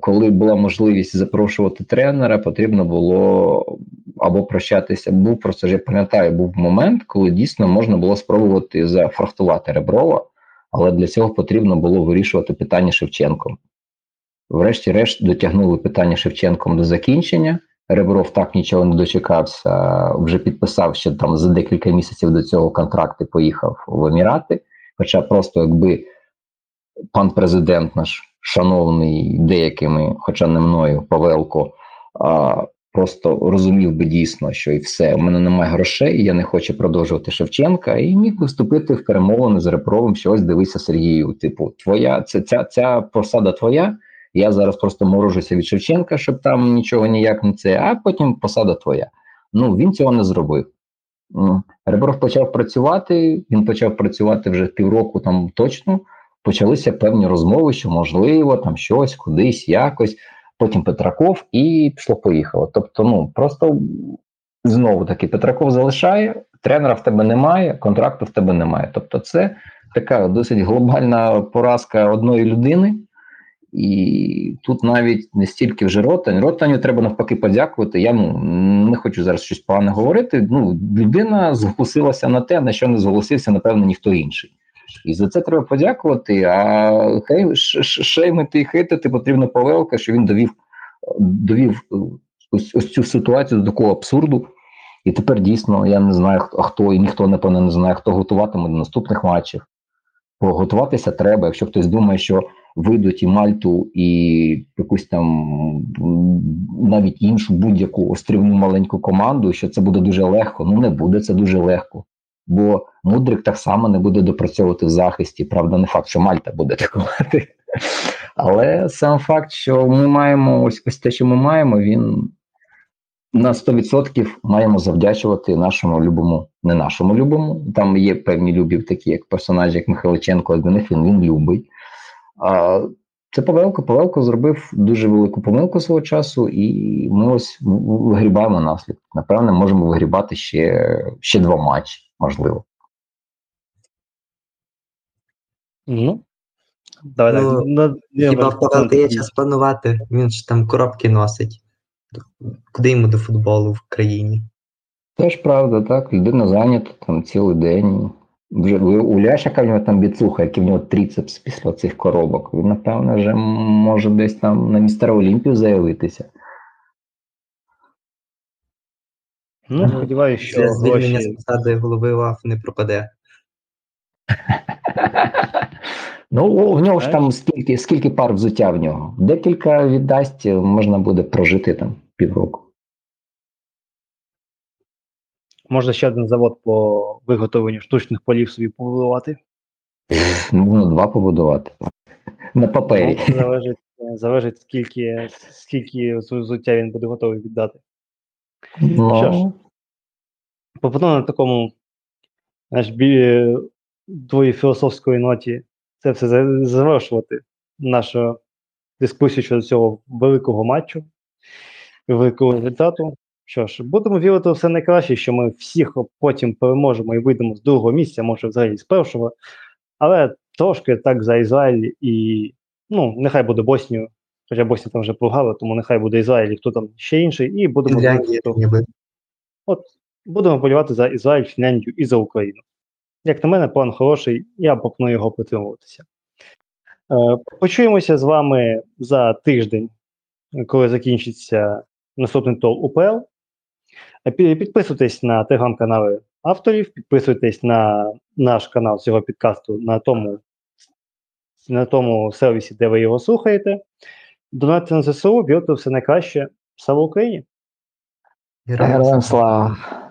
Коли була можливість запрошувати тренера, потрібно було або прощатися. Був просто, я пам'ятаю, був момент, коли дійсно можна було спробувати зафрахтувати Реброва, але для цього потрібно було вирішувати питання Шевченком. Врешті-решт дотягнули питання Шевченком до закінчення. Ребров так нічого не дочекався, вже підписав, що там за декілька місяців до цього контракт і поїхав в Емірати. Хоча просто якби пан президент наш, шановний деякими, хоча не мною, Павелко, а, просто розумів би дійсно, що і все, у мене немає грошей, я не хочу продовжувати Шевченка, і міг би вступити в перемовини з Ребровим, що ось дивися, Сергію, типу, твоя, це, ця, ця посада твоя, я зараз просто морожуся від Шевченка, щоб там нічого ніяк не це, а потім посада твоя. Ну, він цього не зробив. Ребров почав працювати, він почав працювати вже півроку там точно, почалися певні розмови, що можливо, там щось, кудись, якось. Потім Петраков і пішло-поїхало. Тобто, ну, просто знову-таки Петраков залишає, тренера в тебе немає, контракту в тебе немає. Тобто це така досить глобальна поразка одної людини. І тут навіть не стільки вже Ротань. Ротаню треба навпаки подякувати. Я ну, не хочу зараз щось погане говорити. Ну, людина зголосилася на те, на що не зголосився, напевно, ніхто інший. І за це треба подякувати, а хей, шеймити і хейтити потрібно Павелка, що він довів, довів ось, ось цю ситуацію до такого абсурду. І тепер дійсно я не знаю, хто, і ніхто, напевно, не знає, хто готуватиме до наступних матчів. Бо готуватися треба, якщо хтось думає, що вийдуть і Мальту, і якусь там навіть іншу будь-яку острівну маленьку команду, що це буде дуже легко. Ну не буде це дуже легко. Бо Мудрик так само не буде допрацьовувати в захисті. Правда, не факт, що Мальта буде атакувати. Але сам факт, що ми маємо, ось, ось те, що ми маємо, він на сто відсотків маємо завдячувати нашому любому, не нашому любому. Там є певні любів такі, як персонажі, як Михайличенко, Адвенефін, він любить. А це Павелко. Павелко зробив дуже велику помилку свого часу, і ми ось вигрібаємо наслідок. Напевно, можемо вигрібати ще, ще два матчі. Можливо. Ну, давай, ну, так. Ну, хіба в Павелка є час планувати? Він ж там коробки носить. Куди йому до футболу в країні? Це ж правда, так. Людина зайнята там цілий день. Вже у Ляша, яка в нього там біцуха, який в нього трицепс після цих коробок. Він, напевно, вже може десь там на містера Олімпію заявитися. Ну, сподіваюся, що це звільнення з посади голови УАФ не пропаде. Ну, в нього ж там скільки, скільки пар взуття в нього. Декілька віддасть, можна буде прожити там півроку. Можна ще один завод по виготовленню штучних полів собі побудувати? Можна два побудувати. На папері. Ну, залежить, залежить скільки, скільки взуття він буде готовий віддати. No. Що ж, попитано на такому, знаєш, двоє філософської ноті це все завершувати нашу дискусію щодо цього великого матчу, великого результату. Що ж, будемо вірити все найкраще, що ми всіх потім переможемо і вийдемо з другого місця, може взагалі з першого, але трошки так за Ізраїль і, ну, нехай буде Боснію. Хоча Босня там вже програла, тому нехай буде Ізраїль і хто там ще інший, і будемо Фінляндія, то... От, будемо полювати за Ізраїль, Фінляндію і за Україну. Як на мене, план хороший, я пропоную його притримуватися. Е, почуємося з вами за тиждень, коли закінчиться наступний тур УПЛ. Підписуйтесь на телеграм-канали авторів, підписуйтесь на наш канал цього підкасту на тому на тому сервісі, де ви його слухаєте. Донатьте на ЗСУ, вірте все найкраще. Слава Україні! Героям слава!